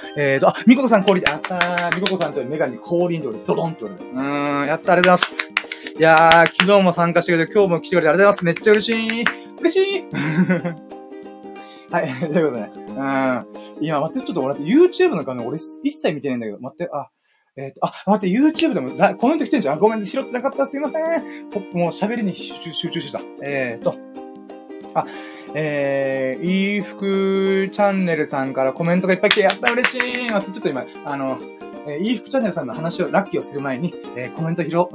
みここさん降臨、あったー、みここさんとメガネ降臨で俺、ドドンって俺。やった、ありがとうございます。いやー、昨日も参加してくれて、今日も来てくれてありがとうございます。めっちゃ嬉しいはい、ということでね。今、待って、ちょっと俺、YouTube の画面俺、一切見てないんだけど、待って、あ、待って、YouTube でもコメント来てんじゃん。ごめん、拾ってなかった。すいません。もう喋りに集中してた。いい服チャンネルさんからコメントがいっぱい来て、やった、嬉しい。待って、ちょっと今、いい服チャンネルさんの話を、ラッキーをする前に、コメント拾おう。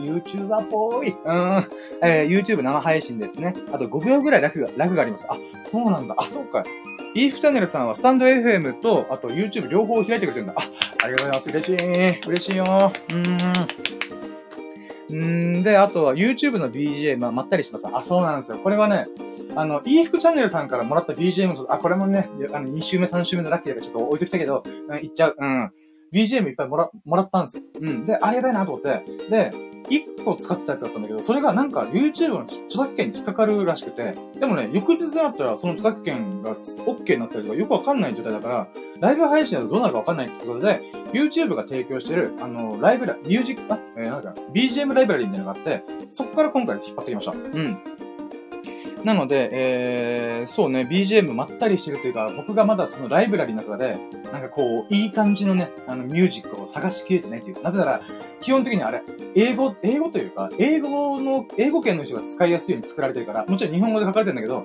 YouTuber っぽい。YouTube 生配信ですね。あと5秒ぐらいラグがあります。あ、そうなんだ。あ、そうか。イーフチャンネルさんはスタンド FM と、あと YouTube 両方開いてくれてるんだ。あ、ありがとうございます。嬉しいよ。で、あとは YouTube の BGM、まったりします。あ、そうなんですよ。これはね、イーフチャンネルさんからもらった BGM、あ、これもね、2週目、3週目のラッキーだからちょっと置いてきたけど、いっちゃう。BGM いっぱいもらったんですよ。で、ありがたいなと思って。で、1個使ってたやつだったんだけど、それがなんか YouTube の著作権に引っかかるらしくて、でもね、翌日だったらその著作権が OK になったりとかよくわかんない状態だから、ライブ配信だとどうなるかわかんないってことで、YouTube が提供してる、ミュージック、BGM ライブラリーみたいなのがあって、そこから今回引っ張ってきました。なので、そうね、BGM まったりしてるというか、僕がまだそのライブラリーの中で、なんかこう、いい感じのね、ミュージックを探しきれてないというか、なぜなら、基本的にあれ、英語というか、英語圏の人が使いやすいように作られてるから、もちろん日本語で書かれてるんだけど、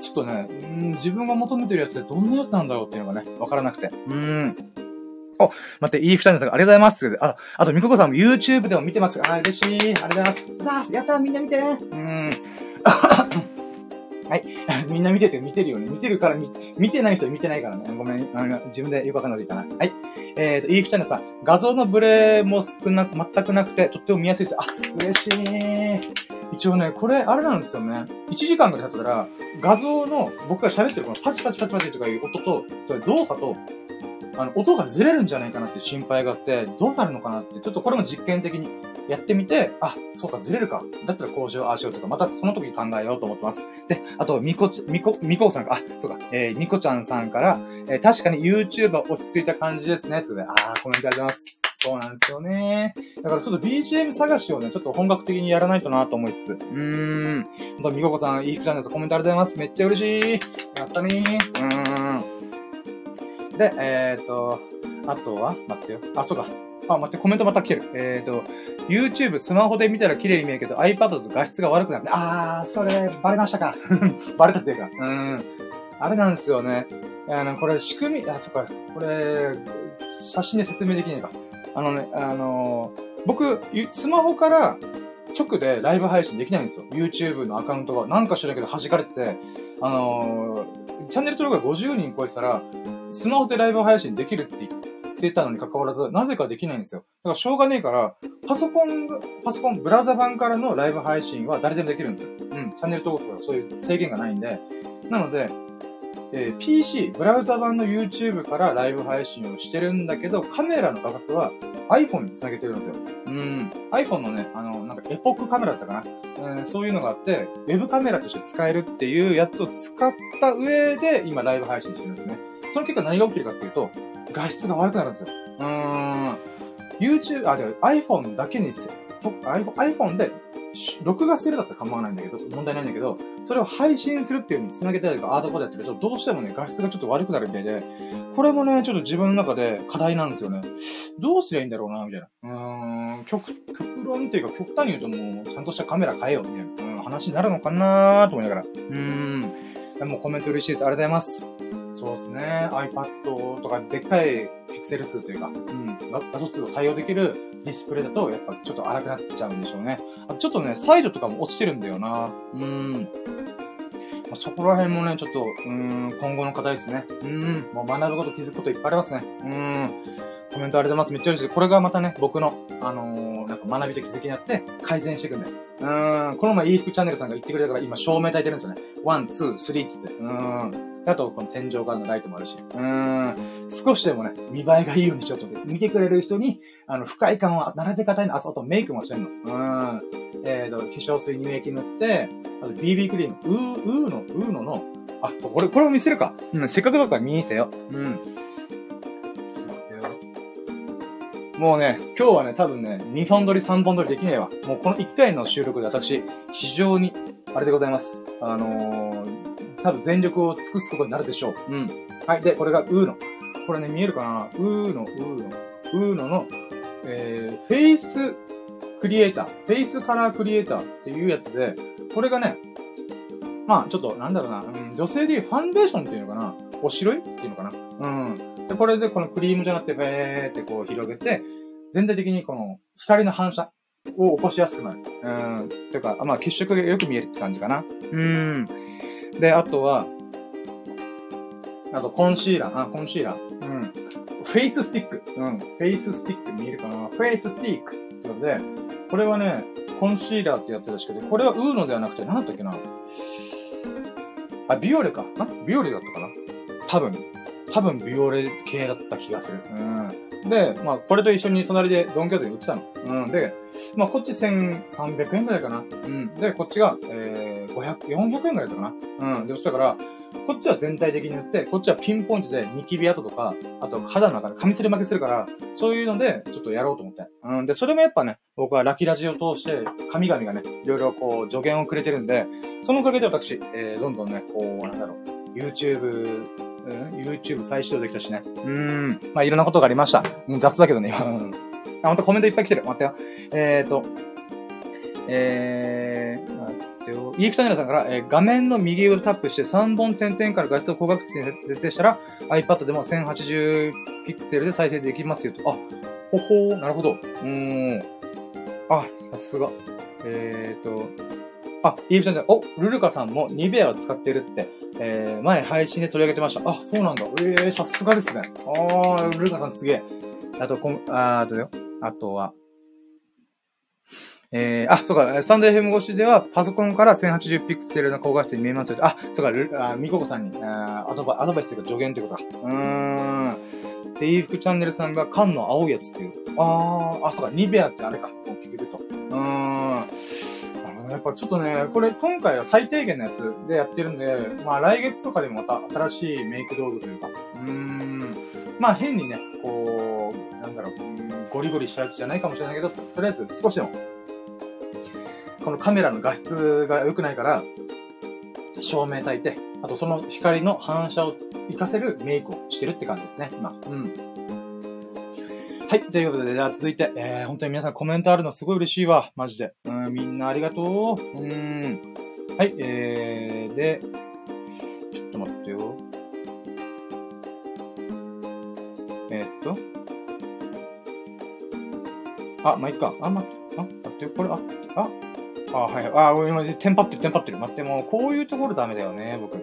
ちょっとね、自分が求めてるやつでどんなやつなんだろうっていうのがね、わからなくて。お、待って、いい二人ですが、ありがとうございます。あと、みここさんも YouTube でも見てます。あ、嬉しい。ありがとうございます。やったー、みんな見てー。はい。みんな見てて、見てるよね。見てるから、見てない人は見てないからね。ごめん。自分でよくわかんないでいいかな。はい。イーフチャンネルさん。画像のブレも全くなくて、とっても見やすいです。あ、嬉しい。一応ね、これ、あれなんですよね。1時間ぐらい経ったら、画像の、僕が喋ってるこのパチパチパチパチとかいう音と、それ動作と、音がずれるんじゃないかなって心配があって、どうなるのかなって、ちょっとこれも実験的にやってみて、あ、そうか、ずれるか。だったらこうしよう、ああしようとか、またその時考えようと思ってます。で、あと、みこさんか、あ、そうか、みこちゃんさんから、確かに YouTuber 落ち着いた感じですね、ということで、コメントありがとうございます。そうなんですよね。だからちょっと BGM 探しをね、ちょっと本格的にやらないとなと思いつつ。あと、みここさん、いい服なんです。コメントありがとうございます。めっちゃ嬉しい。やったねー。で、あとは、待ってよ。あ、そうか。あ、待って、コメントまた来てる。YouTube スマホで見たら綺麗に見えるけど、iPad だと画質が悪くなるね。あー、それ、バレましたか。バレたっていうか。あれなんですよね。これ、仕組み、あ、そっか。これ、写真で説明できないか。僕、スマホから直でライブ配信できないんですよ。YouTube のアカウントが。なんか知らないけど弾かれてて、チャンネル登録が50人超えてたら、スマホでライブ配信できるって言ってたのに関わらず、なぜかできないんですよ。だからしょうがねえから、パソコン、ブラウザ版からのライブ配信は誰でもできるんですよ。チャンネル登録とかそういう制限がないんで。なので、PC、ブラウザ版の YouTube からライブ配信をしてるんだけど、カメラの画角は iPhone に繋げてるんですよ。iPhone のね、なんかエポックカメラだったかな、そういうのがあって、ウェブカメラとして使えるっていうやつを使った上で、今ライブ配信してるんですね。その結果何が起きるかっていうと、画質が悪くなるんですよ。YouTube、あ、で iPhone だけにですよ。iPhone で、録画するだったら構わないんだけど、問題ないんだけど、それを配信するっていう風に繋げたりとか、アートボードやってると、どうしてもね、画質がちょっと悪くなるみたいで、これもね、ちょっと自分の中で課題なんですよね。どうすりゃいいんだろうな、みたいな。極論っていうか、極端に言うともう、ちゃんとしたカメラ変えよう、みたいな、話になるのかなーと思いながら。もうコメント嬉しいです。ありがとうございます。そうですね。iPad とかでっかいピクセル数というか、画素数を対応できるディスプレイだと、やっぱちょっと荒くなっちゃうんでしょうね。あ、ちょっとね、サイドとかも落ちてるんだよな。まあ、そこら辺もね、ちょっと、今後の課題ですね。もう学ぶこと気づくこといっぱいありますね。コメントありがとうございます。めっちゃ嬉しい。これがまたね、僕の、なんか学びと気づきになって改善していくんだよ。この前 EFP チャンネルさんが言ってくれたから今照明焚いてるんですよね。ワン、ツー、スリーっつって。あと、この天井側のライトもあるし。少しでもね、見栄えがいいようにしようと思って、見てくれる人に、不快感を並べ方に、あとメイクもしてるの。化粧水乳液塗って、あと BB クリーム、ウーノの、あ、これも見せるか。せっかくだから見せよ。もうね、今日はね、多分ね、2本撮り3本撮りできねえわ。もうこの1回の収録で私、非常に、あれでございます。多分全力を尽くすことになるでしょう。はい。で、これがウーノ。これね、見えるかな？ウーノの、フェイスクリエイター、フェイスカラークリエイターっていうやつで、これがね、まあちょっと、なんだろうな、女性でいうファンデーションっていうのかな？おしろいっていうのかな？で、これでこのクリームじゃなくて、フェーってこう広げて、全体的にこの光の反射を起こしやすくなる。てか、まあ血色がよく見えるって感じかな。で、あとは、あとコンシーラー。フェイススティック。フェイススティック見えるかな？フェイススティックってことで、これはね、コンシーラーってやつらしくて、これはウーノではなくて、何だったっけな？あ、ビオレか。ビオレだったかな？多分ビオレ系だった気がする。で、まあ、これと一緒に隣でドンキョーテで売ってたの。で、まあ、こっち1300円くらいかな。で、こっちが、400円くらいだったかな。で、そしたから、こっちは全体的に塗って、こっちはピンポイントでニキビ跡とか、あと肌の中でカミソリ負けするから、そういうので、ちょっとやろうと思って。で、それもやっぱね、僕はラキラジを通して、神々がね、いろいろこう、助言をくれてるんで、そのおかげで私、どんどんね、こう、なんだろう、YouTube 再視聴できたしね。まあ、いろんなことがありました。雑だけどね、今。あ、またコメントいっぱい来てる。待ってよ。イーフチャンネルさんから、画面の右をタップして3本点々から画質を高画質に設定したら iPad でも1080ピクセルで再生できますよと。あ、ほほー、なるほど。あ、さすが。あ、イーフチャンネル、ルルカさんもニベアを使ってるって。前配信で取り上げてました。あ、そうなんだ。さすがですね。ルルカさんすげえ。あとは。そうか、スタンド FM 越しでは、パソコンから1080ピクセルの高画質に見えますよ。あ、そうか、みここさんに、アドバイスというか助言ということか。で、イーフクチャンネルさんが缶の青いやつっていう。そうか、ニベアってあれか。聞けると。やっぱちょっとね、これ今回は最低限のやつでやってるんで、まあ来月とかでもまた新しいメイク道具というか、まあ変にね、こう、なんだろう、ゴリゴリしたやつじゃないかもしれないけど、とりあえず少しでも、このカメラの画質が良くないから、照明焚いて、あとその光の反射を活かせるメイクをしてるって感じですね、今。はい。ということで、じゃあ続いて、本当に皆さんコメントあるのすごい嬉しいわ。マジで。みんなありがとう。はい。で、ちょっと待ってよ。あ、まあ、いっか。待ってよ。これ、はい。今、テンパってる。待って、もう、こういうところダメだよね、僕。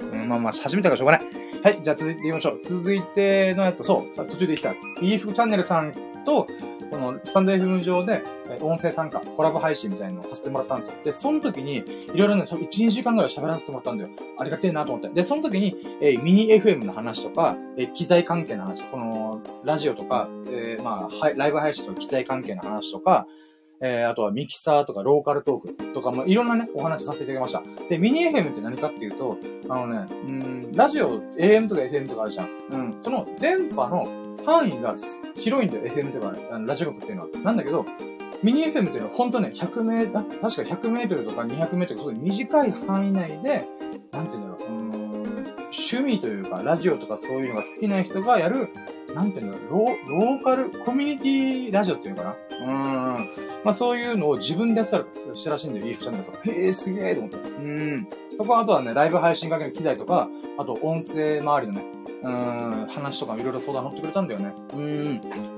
始めたからしょうがない。はい。じゃあ続いて言いましょう。続いてのやつ、そう、途中で来たやつ。イーフチャンネルさんと、この、スタンド FM 上で、音声参加、コラボ配信みたいなのをさせてもらったんですよ。で、その時に、いろいろね、1、2時間ぐらい喋らせてもらったんだよ。ありがてえなと思って。で、その時に、ミニ FM の話とか、機材関係の話、この、ラジオとか、ライブ配信とか機材関係の話とか、あとはミキサーとかローカルトークとかもいろんなね、お話をさせていただきました。で、ミニ FM って何かっていうと、ラジオ、AM とか FM とかあるじゃん。その電波の範囲が広いんだよ、FM とか、ラジオ局っていうのは。なんだけど、ミニ FM っていうのはほんとね、100メートルとか200メートルとか短い範囲内で、なんていうんだろう、趣味というか、ラジオとかそういうのが好きな人がやる、なんていうんだろう、ローカル、コミュニティラジオっていうのかな。まあそういうのを自分でやってたらしいんだよ、イーフチャンネルさん。すげえと思って。そこはあとはね、ライブ配信関係の機材とか、あと音声周りのね、話とかいろいろ相談乗ってくれたんだよね。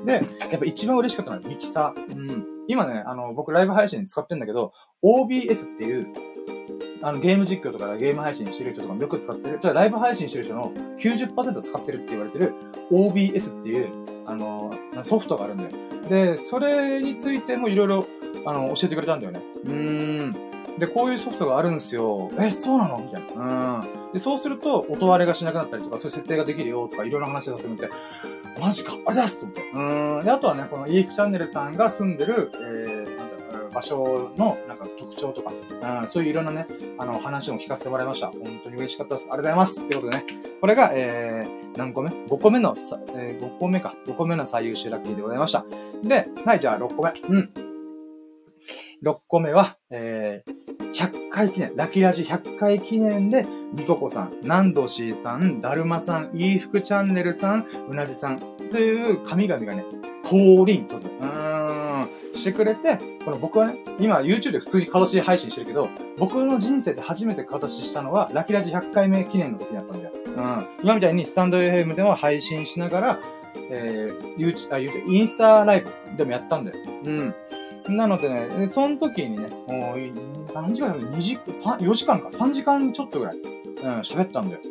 で、やっぱ一番嬉しかったのはミキサー。今ね、僕ライブ配信使ってんだけど、OBS っていう、ゲーム実況とかゲーム配信してる人とかもよく使ってる、じゃあライブ配信してる人の 90% 使ってるって言われてる OBS っていう、ソフトがあるんだよ。で、それについてもいろいろ、教えてくれたんだよね。で、こういうソフトがあるんですよ。そうなのみたいな。で、そうすると、音割れがしなくなったりとか、そういう設定ができるよとか、いろいろ話させてみて、マジかありがとうございます。で、あとはね、この EF チャンネルさんが住んでる、場所のなんか特徴とか、そういういろんなね、話も聞かせてもらいました。本当に嬉しかったです。ありがとうございます。ということでね、これが、何個目 ?5 個目の、5個目か。5個目の最優秀ラッキーでございました。で、はい、じゃあ6個目。6個目は、100回記念、ラキラジ100回記念で、みここさん、ナンドシーさん、だるまさん、いいふくチャンネルさん、うなじさん、という神々がね、降臨と、してくれて、この僕はね、今 YouTube で普通に形配信してるけど、僕の人生で初めて形したのは、ラキラジ100回目記念の時だったんだよ。今みたいにスタンド FM でも配信しながら、インスタライブでもやったんだよ。なのでね、その時にね、もう、何時間だろう ?2 時間、4時間か ?3 時間ちょっとぐらい、喋ったんだよ。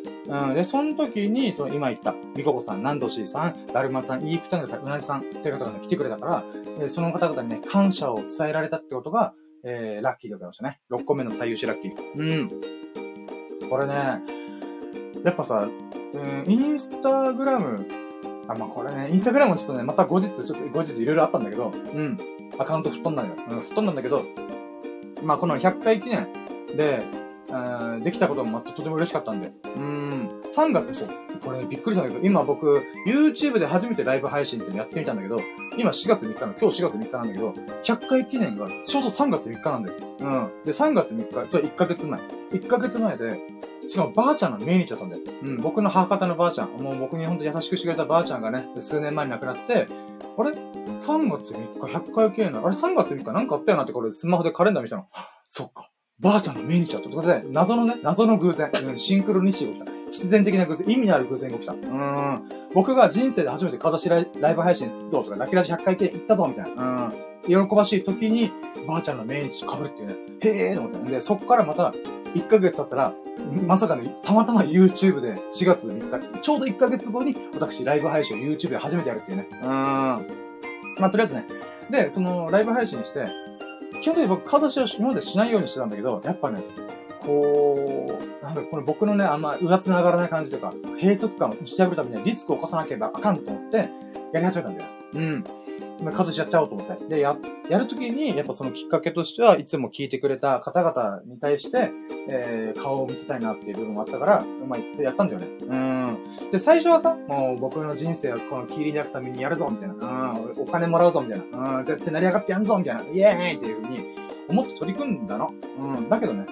で、その時に、その今言った、みここさん、なんどしーさん、だるまさん、いいふくチャンネルさん、うなじさんっていう方が、ね、来てくれたから、その方々にね、感謝を伝えられたってことが、ラッキーでございましたね。6個目の最優秀ラッキー。これね、やっぱさ、インスタグラム、これね、インスタグラムもちょっとね、また後日いろいろあったんだけど、アカウント吹っ飛んだんだよ。吹っ飛んだんだけど、この100回記念で、できたこともとても嬉しかったんで。3月そう。これ、ね、びっくりしたんだけど、今僕、YouTube で初めてライブ配信っていうのやってみたんだけど、今4月3日の、今日4月3日なんだけど、100回記念が、ちょうど3月3日なんだよ。で、3月3日、ちょ、1ヶ月前。1ヶ月前で、しかもばあちゃんの命日だったんだよ。僕の母方のばあちゃん、もう僕にほんと優しくしてくれたばあちゃんがね、数年前に亡くなって、あれ ?3 月3日、100回記念なのあれ ?3 月3日なんかあったよなって、これスマホでカレンダー見たの。そっか。ばあちゃんの命日だった。ということで、謎の偶然。シンクロニシティが起きた。必然的な偶然、意味のある偶然が起きた。僕が人生で初めて顔出しライブ配信するぞとか、ラキラジ100回記念行ったぞみたいな。喜ばしい時に、ばあちゃんの命日と被るっていうね。へえーと思って。で、そっからまた、1ヶ月経ったら、まさかね、たまたま YouTube で4月3日、ちょうど1ヶ月後に、私ライブ配信を YouTube で初めてやるっていうね。とりあえずね。で、その、ライブ配信して、基本的に僕、顔出しを今までしないようにしてたんだけど、やっぱね、こう、なんだろう、この僕のね、うだつの上がらない感じとか、閉塞感を打ち破るためにはリスクを起こさなければあかんと思って、やり始めたんだよ。顔出しやっちゃおうと思って。で、やるときに、やっぱそのきっかけとしては、いつも聞いてくれた方々に対して、顔を見せたいなっていう部分もあったから、やったんだよね。で、最初はさ、もう僕の人生をこの切り開くためにやるぞ、みたいな。お金もらうぞ、みたいな。絶対成り上がってやんぞ、みたいな。イエーイっていうふうに、思って取り組んだの。だけどね、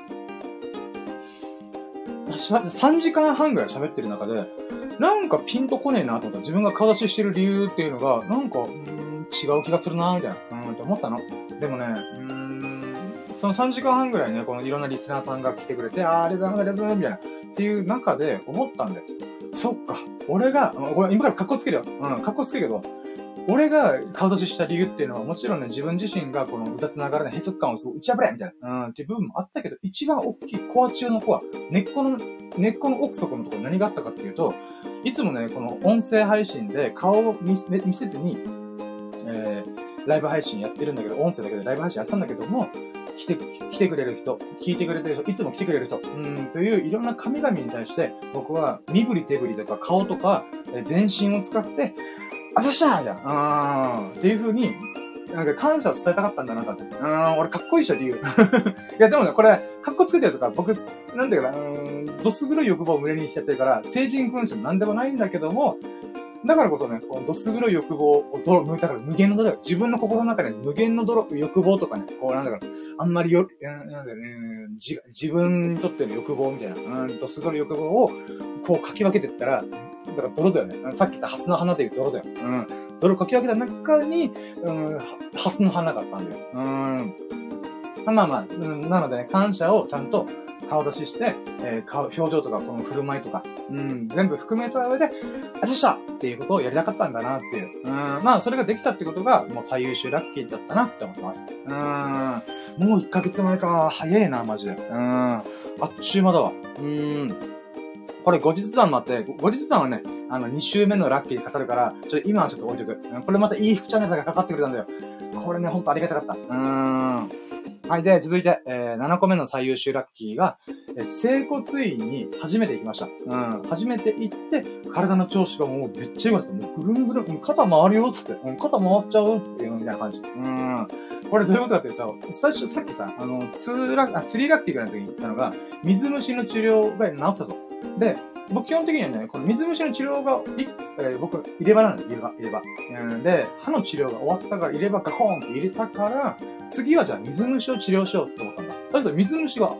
3時間半ぐらい喋ってる中で、なんかピンとこねえなと思った。自分が顔出ししてる理由っていうのが、なんか、違う気がするなぁ、みたいな。って思ったの。でもね、その3時間半ぐらいね、このいろんなリスナーさんが来てくれて、あれだ、あれだ、みたいな。っていう中で思ったんで、そっか、俺が、これ今から格好つけるよ。格好つけるけど、俺が顔出しした理由っていうのは、もちろんね、自分自身がこのうだつながらない閉塞感を打ち破れみたいな。っていう部分もあったけど、一番大きいコア中のコア、根っこの奥底のところに何があったかっていうと、いつもね、この音声配信で顔を見せずに、ライブ配信やってるんだけど、音声だけでライブ配信やってたんだけども、来てくれる人、聞いてくれてる人、いつも来てくれる人、といういろんな神々に対して、僕は身振り手振りとか顔とか、全身を使って、あざしたーみたいな、っていう風に、なんか感謝を伝えたかったんだな、だって。俺かっこいいっしょ、理由。いや、でもね、これ、かっこつけてるとか、僕、なんだよな、どす黒い欲望を胸にしちゃってるから、成人君子もなんでもないんだけども、だからこそね、このどす黒い欲望を、だから無限の泥、自分の心の中で無限の泥、欲望とかね、こうなんだろう、あんまりなんだろうね、自分にとっての欲望みたいな、どす黒い欲望を、こうかき分けてったら、だから泥だよね。さっき言ったハスの花でいう泥だよ。泥をかき分けた中に、ハスの花があったんだよ。まあまあ、なので、ね、感謝をちゃんと顔出しして、表情とかこの振る舞いとか、全部含めた上で、あでしたっていうことをやりたかったんだなっていう。まあそれができたってことが、もう最優秀ラッキーだったなって思ってます。もう1ヶ月前か。早えな、マジで。あっちゅう間だわ。これ後日談もあって、後日談はね、2週目のラッキーで語るから、今はちょっと置いとく。これまたいい副チャンネルがかかってくれたんだよ。これね、ほんとありがたかった。はい。で、続いて、7個目の最優秀ラッキーが、整骨院に初めて行きました。初めて行って、体の調子がもうめっちゃ良かった。もうぐるんぐるん、肩回るよっつって、肩回っちゃうっていうみたいな感じ。これどういうことかというと、最初、さっきさ、3ラッキーぐらいの時に言ったのが、水虫の治療が治ったと。で、僕基本的にはね、この水虫の治療が、僕、入れ歯なんで、入れ歯。で、歯の治療が終わったから、入れ歯ガコーンって入れたから、次はじゃあ水虫を治療しようって思ったんだ。だけど水虫が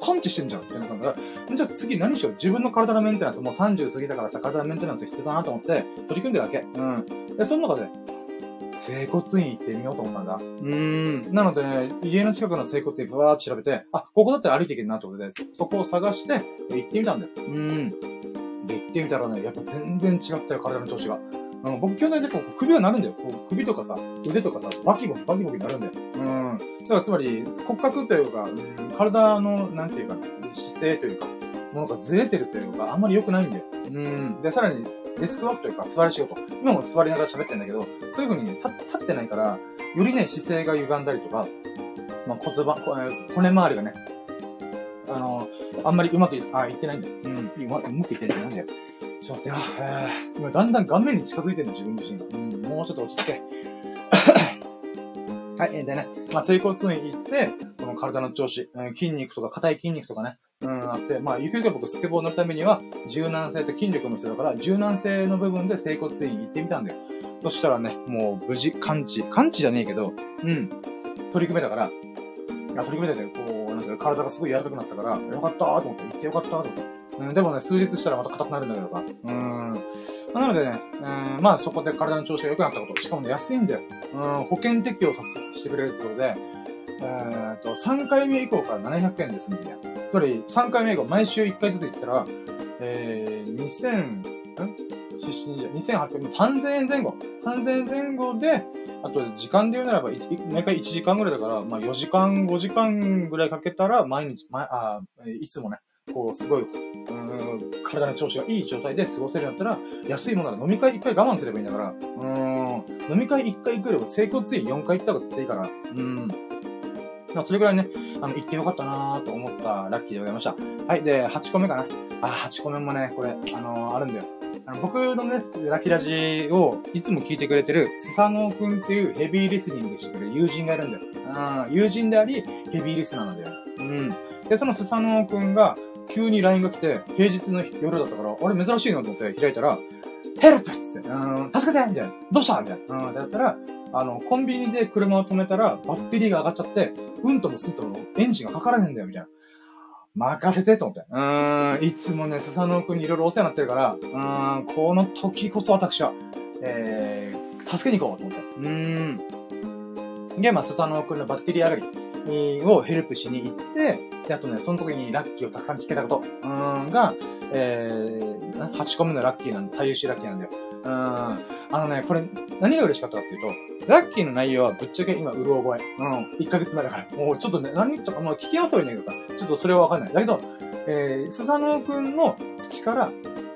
感知してんじゃんってなったんだから、じゃあ次何しよう。自分の体のメンテナンス、もう30過ぎたからさ、体のメンテナンス必要だなと思って取り組んでるわけ。で、その中で、整骨院行ってみようと思ったんだ。なのでね、家の近くの整骨院ふわーっと調べて、あ、ここだったら歩いていけるなってことで、そこを探して、行ってみたんだよ。で、行ってみたらね、やっぱ全然違ったよ、体の調子が。僕、基本的にこう首が鳴るんだよ。こう首とかさ、腕とかさ、バキバキバキバキ鳴るんだよ。だからつまり、骨格というか、体の、なんていうか、姿勢というか、ものがずれてるというか、あんまり良くないんだよ。で、さらに、デスクワークというか座り仕事。今も座りながら喋ってんだけど、そういう風にね、立ってないから、よりね、姿勢が歪んだりとか、まあ、骨周りがね、あんまりいってないんだよ。うまくいってないんだよ。ちょっと待ってよ。今だんだん顔面に近づいてるの、自分自身が。もうちょっと落ち着け。はい、でね、まあ、整骨院行って、この体の調子、筋肉とか、硬い筋肉とかね、あって、まあ、ゆくゆく僕スケボー乗るためには、柔軟性と筋力も必要だから、柔軟性の部分で整骨院行ってみたんだよ。そしたらね、もう無事、完治じゃねえけど、取り組めたから、こう、なんていうか、体がすごい柔らかくなったから、よかったーと思って、行ってよかったーと思って。でもね、数日したらまた硬くなるんだけどさ。なのでね、まあそこで体の調子が良くなったこと、しかもね、安いんだよ。保険適用してくれるってことで、3回目以降から700円で済むんだよ。つまり、3回目以降、毎週1回ずつ行ってたら、3000円前後。3000円前後で、あと、時間で言うならば、毎回1時間ぐらいだから、まあ4時間、5時間ぐらいかけたら、いつもね、こう、すごい、体の調子がいい状態で過ごせるんだったら、安いものなら飲み会1回我慢すればいいんだから、飲み会1回行くよりも整骨院4回行った方が絶対いいから、まあ、それぐらいね、行ってよかったなぁと思ったラッキーでございました。はい、で、8個目かな。8個目もね、これ、あるんだよ。僕のね、ラキラジをいつも聞いてくれてる、スサノオくんっていうヘビーリスニングしてくれる友人がいるんだよ。友人であり、ヘビーリスナーなんだよ。で、そのスサノオくんが、急に LINE が来て、平日の夜だったから、あれ珍しいなと思って開いたら、ヘルプって言って、助けてみたいな。どうしたみたいな。だったら、コンビニで車を止めたら、バッテリーが上がっちゃって、うんともすんともエンジンがかからねえんだよ、みたいな。任せてと思って。いつもね、スサノオくんにいろいろお世話になってるから、この時こそ私は、助けに行こうと思って。で、まあ、スサノオくんのバッテリー上がり。をヘルプしに行って、で、あとね、その時にラッキーをたくさん聞けたこと、が、8個目のラッキーなんで、最優秀ラッキーなんだよ。これ、何が嬉しかったかっていうと、ラッキーの内容はぶっちゃけ今、うる覚え。1ヶ月前だから。もうちょっとね、何とか、もう聞き合わせばいいんだけどさ、ちょっとそれはわかんない。だけど、スサノオくんの口から、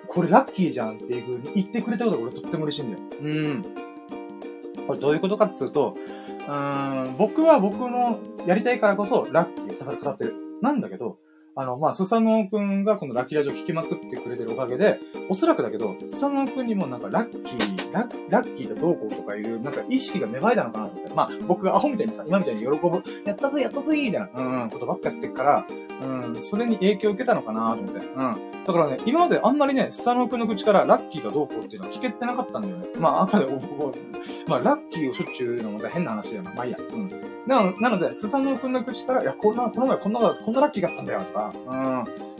これラッキーじゃんっていう風に言ってくれたことが俺とっても嬉しいんだよ。これどういうことかっつうと、僕は僕のやりたいからこそラッキーをただ語ってる。なんだけど、まあ、スサノオくんがこのラッキーラジオ聞きまくってくれてるおかげで、おそらくだけど、スサノオくんにもなんかラッキーだどうこうとかいう、なんか意識が芽生えたのかなと思って。まあ、僕がアホみたいにさ、今みたいに喜ぶ、やったぜ、やったぜみたいな、ことばっかやってるから、それに影響を受けたのかなと思って。だからね、今まであんまりね、スサノオくんの口からラッキーがどうこうっていうのは聞けてなかったんだよね。まあ、赤で、まあ、ラッキーをしょっちゅう言うのも変な話だよな。まあいいや。なので、スサノオくんの口から、いや、この前こんなラッキーがあったんだよ、とか、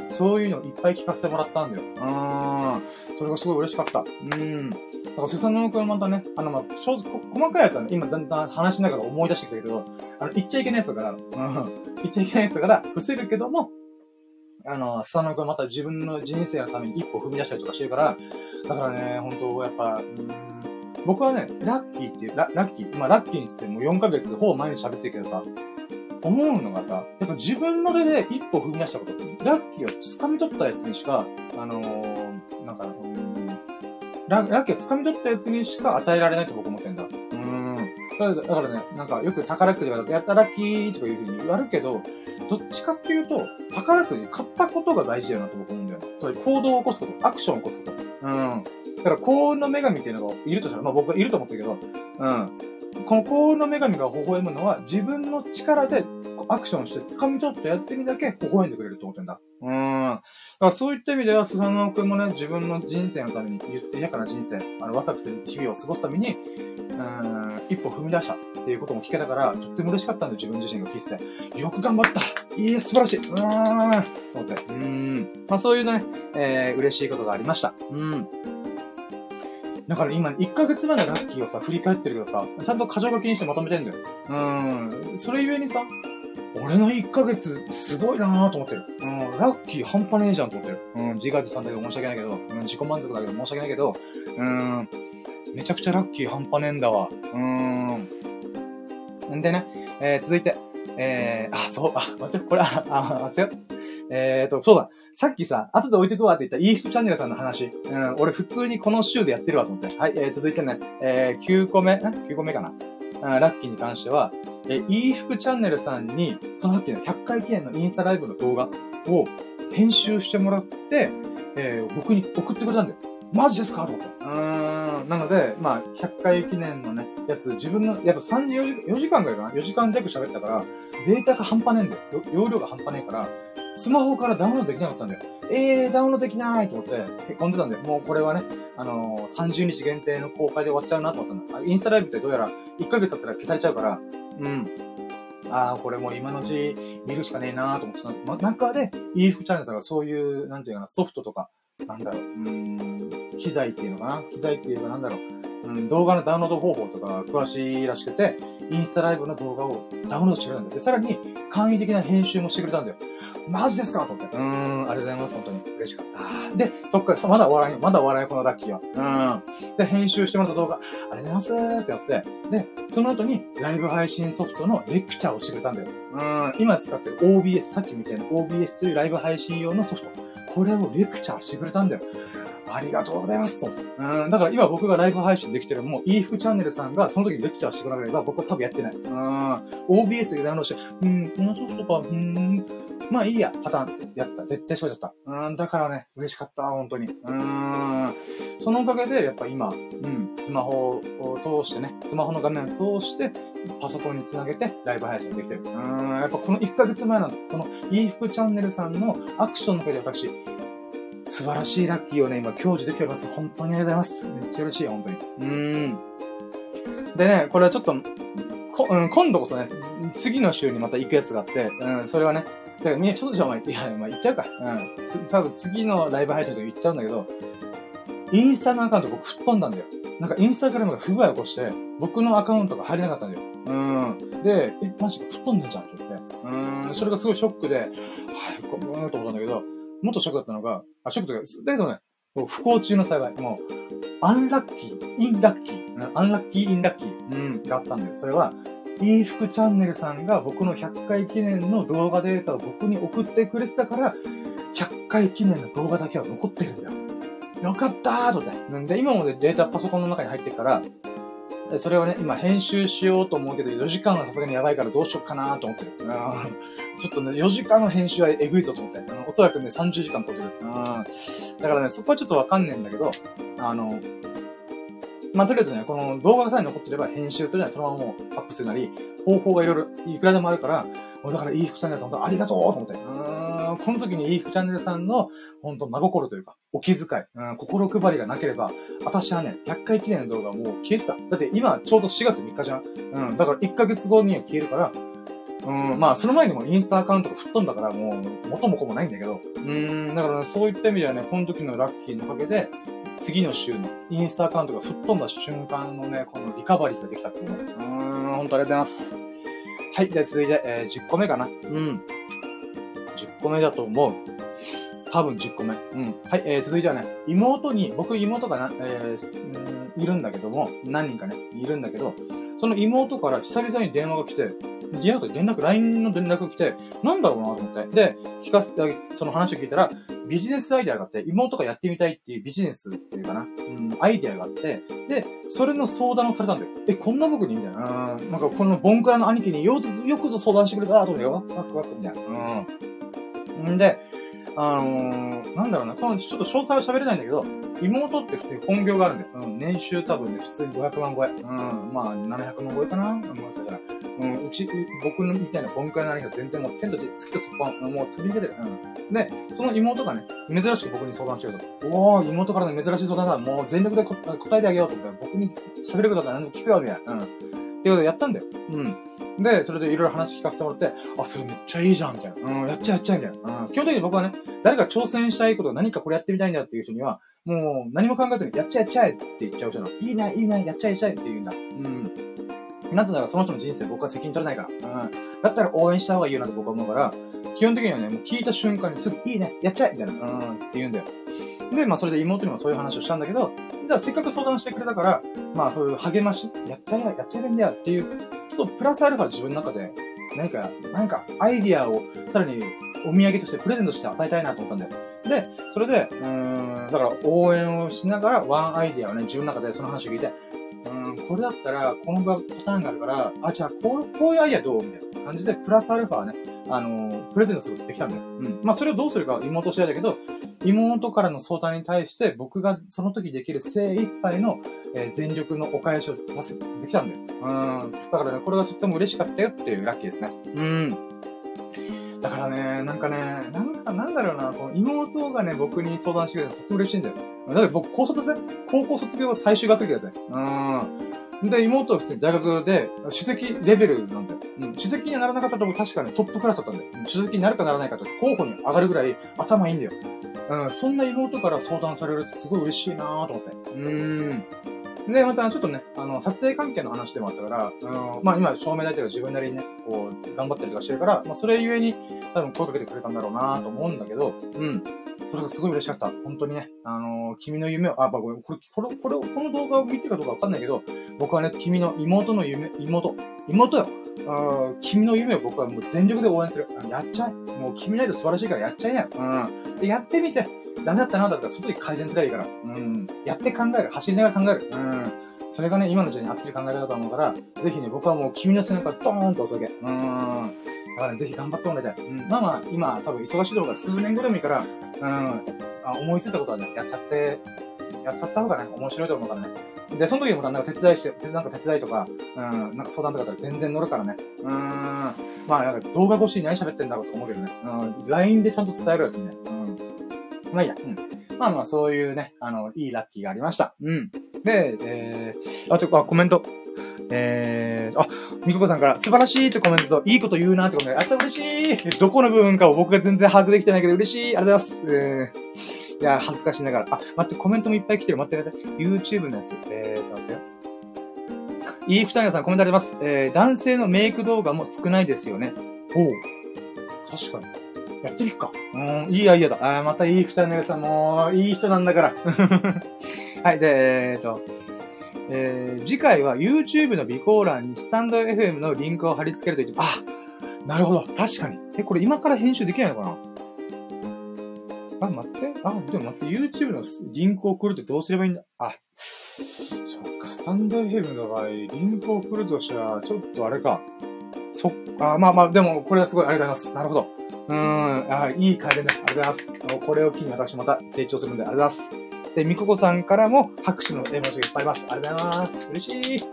そういうのをいっぱい聞かせてもらったんだよ。それがすごい嬉しかった。だからスサノオくんはまたね、細かいやつはね、今だんだん話しながら思い出してきたけど、言っちゃいけないやつだから、言っちゃいけないやつだから、伏せるけども、スサノオくんはまた自分の人生のために一歩踏み出したりとかしてるから、だからね、本当やっぱ、僕はね、ラッキーにつってもう4ヶ月ほぼ毎日喋ってるけどさ、思うのがさ、やっぱ自分の手で一歩踏み出したことって、ラッキーを掴み取ったやつにしか、ラッキーを掴み取ったやつにしか与えられないと僕思ってんだ。だからね、なんかよく宝くじがやったラッキーとかいう風に言われるけど、どっちかっていうと、宝くじ買ったことが大事だよなと僕思うんだよ。つまり行動を起こすこと、アクションを起こすこと。だから幸運の女神っていうのがいるとしたら、まあ僕はいると思ったけど、この幸運の女神が微笑むのは自分の力でアクションして掴み取ったやつにだけ微笑んでくれると思ってんだ。だからそういった意味では、スサノオくんもね、自分の人生のために、豊かな人生、若くて日々を過ごすために、一歩踏み出したっていうことも聞けたから、とっても嬉しかったんで自分自身が聞いてて、よく頑張ったいい素晴らしいと思って。まあそういうね、嬉しいことがありました。だから今、1ヶ月前のラッキーをさ、振り返ってるけどさ、ちゃんと箇条書きにしてまとめてんだよ。それゆえにさ、俺の1ヶ月、すごいなぁと思ってる。ラッキー半端ねえじゃんと思ってる。自画自賛だけど申し訳ないけど、自己満足だけど申し訳ないけど、めちゃくちゃラッキー半端ねえんだわ。んでね、続いて、待って、これ、待ってよ。そうだ。さっきさ、後で置いてくわって言った、イーフチャンネルさんの話。俺普通にこの週でやってるわと思って。はい、続いてね、9個目かな。ラッキーに関しては、イーフチャンネルさんに、そのさっきの100回記念のインスタライブの動画を編集してもらって、僕に送ってくれたんだよ。マジですかと思って。なので、まあ、100回記念のね、やつ、自分の、やっぱ4時間ぐらいかな ?4 時間弱喋ったから、データが半端ねえんだよ。容量が半端ねえから、スマホからダウンロードできなかったんだよ。ダウンロードできないと思って、へこんでたんで、もうこれはね、30日限定の公開で終わっちゃうなと思ったんだ。インスタライブってどうやら、1ヶ月だったら消されちゃうから、これもう今のうち見るしかねえなーと思ってたんだ。中で、イーフチャンネルさんがそういう、なんていうかな、ソフトとか、機材っていうのかな機材っていうか動画のダウンロード方法とか詳しいらしくて、インスタライブの動画をダウンロードしてくれたんだよ。で、さらに簡易的な編集もしてくれたんだよ。マジですかと思って。ありがとうございます。本当に嬉しかった。で、そっから、まだ笑い、このラッキーは。で、編集してもらった動画、ありがとうございますってやって、で、その後にライブ配信ソフトのレクチャーをしてくれたんだよ。今使ってる OBS、さっきみたいな OBS というライブ配信用のソフト。これをレクチャーしてくれたんだよ。ありがとうございますと。だから今僕がライブ配信できてるのも、イーフチャンネルさんがその時にレクチャーしてくれれば僕は多分やってない。OBS でダウンロードして、このソフトか、まあいいや、パターンってやった。絶対しまっちゃった。だからね、嬉しかった、本当に。そのおかげで、やっぱ今、スマホを通してね、スマホの画面を通して、パソコンにつなげてライブ配信できてる。やっぱこの1ヶ月前の、このイーフチャンネルさんのアクションのおかげで私、素晴らしいラッキーをね、今、享受できております。本当にありがとうございます。めっちゃ嬉しいよ、本当に。でね、これはちょっと、今度こそね、次の週にまた行くやつがあって、それはね、だからみんなちょっとじゃあお前、行っちゃうか。多分次のライブ配信の時行っちゃうんだけど、インスタのアカウント僕吹っ飛んだんだよ。なんかインスタグラムが不具合を起こして、僕のアカウントが入れなかったんだよ。で、マジで吹っ飛んでんじゃんって言って。それがすごいショックで、ごめんと思ったんだけど、もっとショックだったのが、ショックというか、だけどね、不幸中の幸い。もう、アンラッキー、インラッキー、アンラッキー、インラッキー、があったんだよ。それは、イーフクチャンネルさんが僕の100回記念の動画データを僕に送ってくれてたから、100回記念の動画だけは残ってるんだよ。よかったーと思って。で、今もね、データパソコンの中に入ってるから、それをね、今編集しようと思うけど、4時間はさすがにやばいからどうしよっかなーと思ってる。ちょっとね、4時間の編集はえぐいぞと思って。おそらくね、30時間取ってる。だからね、そこはちょっとわかんねえんだけど、まあ、とりあえずね、この動画がさえ残ってれば編集するなり、そのままもうアップするなり、方法がいろいろ、いくらでもあるから、だから、イーフチャンネルさん本当ありがとうと思って。この時にイーフチャンネルさんの、本当真心というか、お気遣い、心配りがなければ、私はね、100回記念の動画もう消えてた。だって今、ちょうど4月3日じゃん。だから1ヶ月後には消えるから、まあ、その前にもインスタアカウントが吹っ飛んだから、もう、元も子もないんだけど、だからね、そういった意味ではね、この時のラッキーのおかげで、次の週のインスタアカウントが吹っ飛んだ瞬間のね、このリカバリーができたっていうね。ほんとありがとうございます。はい、じゃあ続いて、10個目かな。うん。10個目だと思う。多分10個目。うん。はい、続いてはね、妹に、僕妹がな、いるんだけども、何人かね、いるんだけど、その妹から久々に電話が来て、LINE の連絡が来て、なんだろうなと思って。で、その話を聞いたら、ビジネスアイデアがあって、妹がやってみたいっていうビジネスっていうかな、うん、アイデアがあって、で、それの相談をされたんだよ。え、こんな僕にみたいな。なんかこのボンクラの兄貴によくぞ相談してくれたと思うよ。わくみたいな。うん。んで、なんだろうな、このちょっと詳細は喋れないんだけど、妹って普通に本業があるんだよ。うん、年収多分ね、普通に500万超え。うん、まあ、700万超えかな。うん、僕のみたいなボンクラの兄貴が全然もうテントで月とすっぱん、もう釣り出てる。うん。で、その妹がね、珍しく僕に相談してると。おー、妹からの珍しい相談だ。もう全力で答えてあげようと思って、僕に喋ることだったら何でも聞くよ、みたいな。うん。ってことでやったんだよ。うん。で、それでいろいろ話聞かせてもらって、あ、それめっちゃいいじゃん、みたいな。うん、やっちゃい、みたいな。うん。基本的に僕はね、誰か挑戦したいこと、何かこれやってみたいんだっていう人には、もう何も考えずに、やっちゃえって言っちゃう人なの。いいな、やっちゃえって言うんだ。うん。なぜならその人の人生僕は責任取れないから。うん。だったら応援した方がいいよなと僕は思うから、基本的にはね、もう聞いた瞬間にすぐ、いいね、やっちゃえみたいな。うん、って言うんだよ。で、まあそれで妹にもそういう話をしたんだけど、じゃあせっかく相談してくれたから、まあそういう励まし、やっちゃえんだよっていう、ちょっとプラスアルファ自分の中で、何かアイディアをさらにお土産としてプレゼントして与えたいなと思ったんだよ。で、それで、だから応援をしながらワンアイディアをね、自分の中でその話を聞いて、これだったらこのパターンがあるから、あ、じゃあこういうアイディアどうみたいな感じで、プラスアルファね、プレゼントすることできたんだよ。うん。まあそれをどうするか妹次第だけど、妹からの相談に対して僕がその時できる精一杯の全力のお返しをさせてきたんだよ。だからね、これがとっても嬉しかったよっていうラッキーですね。だからね、なんだろうな、この妹がね、僕に相談してくれたらとっても嬉しいんだよ。だって僕、高校卒業が最終学歴だぜ。で、妹は普通に大学で、首席レベルなんだよ。うん。首席にはならなかったとも確かにトップクラスだったんだよ。首席になるかならないかと候補に上がるぐらい頭いいんだよ。そんな妹から相談されるってすごい嬉しいなぁと思って。で、またちょっとね、撮影関係の話でもあったから、まあ今、照明大体が自分なりにね、こう、頑張ったりとかしてるから、まあそれゆえに、多分声かけてくれたんだろうなぁと思うんだけど、それがすごい嬉しかった。本当にね、君の夢を、あ、ごめん、この動画を見てるかどうかわかんないけど、僕はね、君の妹の夢、妹よ。君の夢を僕はもう全力で応援する。やっちゃえ。もう君の間素晴らしいからやっちゃいなよ。で、やってみて。ダメだったな、だったら外に改善すればいいから。やって考える。走りながら考える。それがね、今の時代に合ってる考え方だと思うから、ぜひね、僕はもう君の背中ドーンと押すだけ。だからね、ぜひ頑張ってもらいたい。まあ、今、多分忙しい動画数年後でもいいから、思いついたことはね、やっちゃった方がね、面白いと思うからね。で、その時もなんか手伝いとか、なんか相談とかだったら全然乗るからね。まあ、なんか動画越しに何喋ってんだろうと思うけどね。LINE でちゃんと伝えるやつね。まあいいや。まあ、そういうね、いいラッキーがありました。で、コメント。みここさんから、素晴らしいってコメントと、いいこと言うなってコメント。嬉しい。どこの部分かを僕が全然把握できてないけど、嬉しい。ありがとうございます。いや、恥ずかしながら。あ、待って、コメントもいっぱい来てる。待って。YouTube のやつ。待ってよ。イーフタイナさん、コメントあります。男性のメイク動画も少ないですよね。おう。確かに。やってみっか。いいアイデアだ。またイーフタイナさん、もう、いい人なんだから。はい、で、次回は YouTube の備考欄にスタンド FM のリンクを貼り付けるといって、あ、なるほど。確かに。これ今から編集できないのかな？あ、待って。あ、でも待って。YouTube のリンクを送るってどうすればいいんだ？あ、そっか。スタンドFMの場合、リンクを送るとしたら、ちょっとあれか。そっか。まあ、でも、これはすごい、ありがとうございます。なるほど。いい改善だ。ありがとうございます。これを機に私また成長するんで、ありがとうございます。で、みここさんからも拍手の絵文字がいっぱいいます。ありがとうございます。嬉しい。は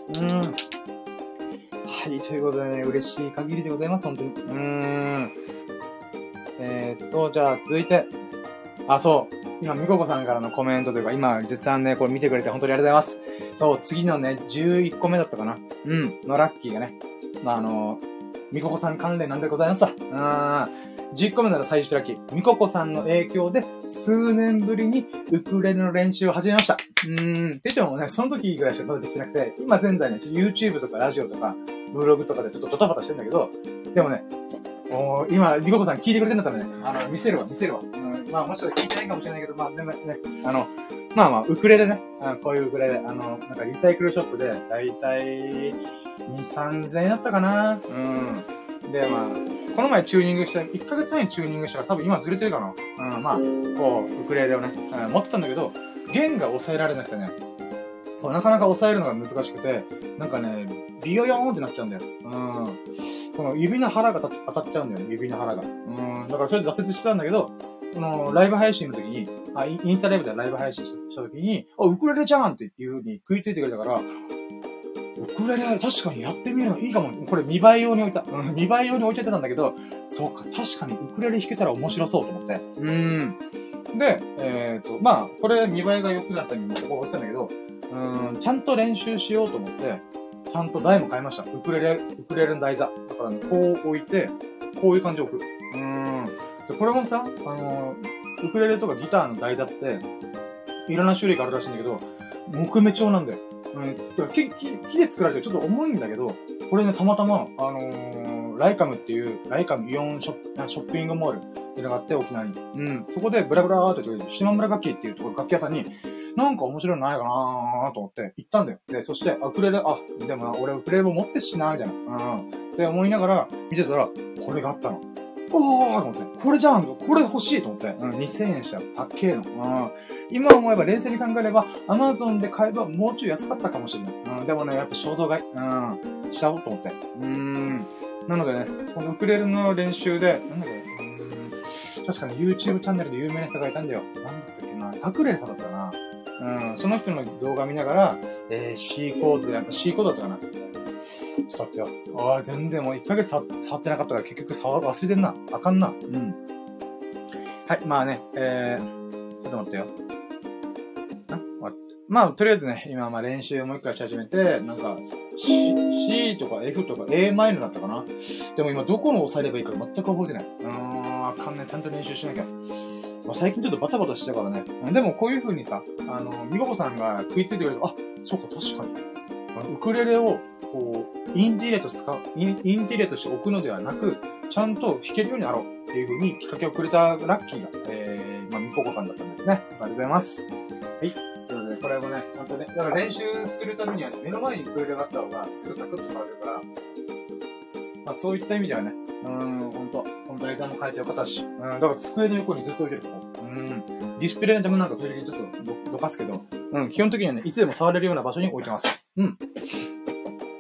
い、ということでね、嬉しい限りでございます。本当に。じゃあ、続いて。あ、そう。今、みここさんからのコメントというか、今、絶賛ね、これ見てくれて本当にありがとうございます。そう、次のね、11個目だったかな。のラッキーがね。まあ、みここさん関連なんでございますわ。10個目なら最終ラッキー。みここさんの影響で数年ぶりにウクレレの練習を始めました。って言ってもね、その時ぐらいしか出てきてなくて、今現在ね、YouTube とかラジオとか、ブログとかでちょっとドタバタしてるんだけど、でもね、今、みここさん聞いてくれてんだったらね、見せるわ。まあもしかしたら聞いてないかもしれないけど、まあでもね、ウクレレね、こういうウクレレ、なんかリサイクルショップで、だいたい2、3000円だったかな。で、まあ、この前チューニングした、1ヶ月前にチューニングしたから多分今ずれてるかな。まあ、こう、ウクレレをね、持ってたんだけど、弦が抑えられなくてね、こうなかなか抑えるのが難しくて、なんかね、ビヨヨーンってなっちゃうんだよ。この指の腹が当たっちゃうんだよね、指の腹が。だからそれで挫折したんだけど、ライブ配信の時に、インスタライブでライブ配信した時に、ウクレレじゃんっていう風に食いついてくれたから、ウクレレ確かにやってみるのいいかも。これ見栄え用に置いた。見栄え用に置いちゃってたんだけど、そうか、確かにウクレレ弾けたら面白そうと思って。で、まあ、これ見栄えが良くなったようにここ置いてたんだけど、ちゃんと練習しようと思って、ちゃんと台も変えました。ウクレレの台座。だからね、こう置いて、こういう感じを置く。これもさ、ウクレレとかギターの台座って、いろんな種類があるらしいんだけど、木目調なんだよ。木で作られてちょっと重いんだけど、これね、たまたま、ライカムっていう、ライカムイオンショッピングモールっていうのがあって、沖縄に。そこでブラブラーって言って、島村楽器っていうところ、楽器屋さんに、なんか面白いのないかなーと思って、行ったんだよ。で、そして、ウクレレ、でもな、俺ウクレレも持ってっしなーみたいな。で、思いながら、見てたら、これがあったの。と思って、これじゃん、これ欲しいと思って、2000円したら高えの。今思えば冷静に考えれば、Amazon で買えばもうちょい安かったかもしれない。でもね、やっぱ衝動買い、しちゃおうと思って。なのでね、このウクレレの練習で、なんだっけ、確かに YouTube チャンネルで有名な人がいたんだよ。なんだったっけな、タクレレさんだったかな。その人の動画見ながら、C コードで、やっぱ C コードだったかな。ちょっと待ってよ。全然もう1ヶ月触ってなかったから結局忘れてんな。あかんな。はい、まあね、ちょっと待ってよ。まあ、とりあえずね、今、練習をもう一回し始めて、なんか、C とか F とか A マイナーだったかな。でも今、どこの押さえればいいか全く覚えてない。あかんね。ちゃんと練習しなきゃ。最近ちょっとバタバタしてたからね。でも、こういう風にさ、みここさんが食いついてくれて、そうか、確かに。ウクレレを、こう、インテリアとして置くのではなく、ちゃんと弾けるようになろうっていうふうにきっかけをくれたラッキーが、みここさんだったんですね。ありがとうございます。はい。ということで、これもね、ちゃんとね、だから練習するためにはね、目の前にウクレレがあった方が、すぐサクッと触れるから、そういった意味ではね、ほんと台座も変えてよかったし、だから机の横にずっと置いてるから、ディスプレイの邪魔なんか時々ちょっとどかすけど、基本的にはね、いつでも触れるような場所に置いてます。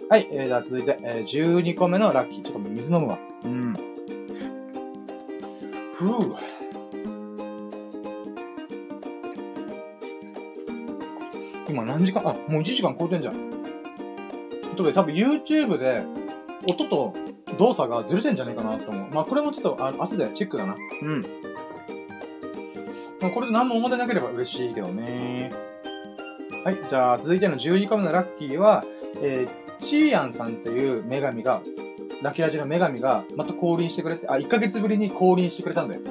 はい、じゃあ続いて、12個目のラッキー。ちょっと水飲むわ。ふぅ。今何時間、もう1時間超えてんじゃん。ということで、多分 YouTube で、音と動作がずれてんじゃないかなと思う。まあ、これもちょっと、汗でチェックだな。これで何も思ってなければ嬉しいけどね。はい、じゃあ続いての12個目のラッキーは、チーアンさんという女神が、ラキラジの女神がまた降臨してくれて、1ヶ月ぶりに降臨してくれたんだよ。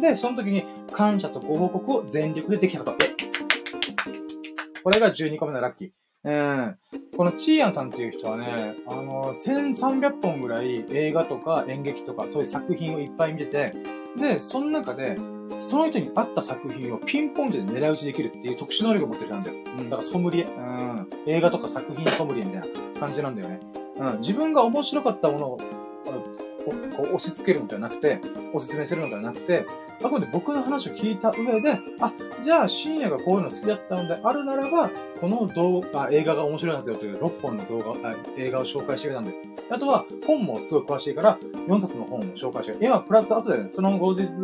で、その時に感謝とご報告を全力でできたこと。これが12個目のラッキー。このチーアンさんっていう人はね、1300本ぐらい映画とか演劇とかそういう作品をいっぱい見てて、で、その中で、その人に合った作品をピンポンで狙い撃ちできるっていう特殊能力を持ってる人なんだよ。だからソムリエ。映画とか作品ソムリエみたいな感じなんだよね。自分が面白かったものを、こう押し付けるのではなくて、おすすめするのではなくて、あくまで僕の話を聞いた上で、じゃあ深夜がこういうの好きだったのであるならば、この映画が面白いはずよという6本の映画を紹介してくれたんで。あとは本もすごい詳しいから、4冊の本を紹介してくれた。今、プラス後でね、その後日に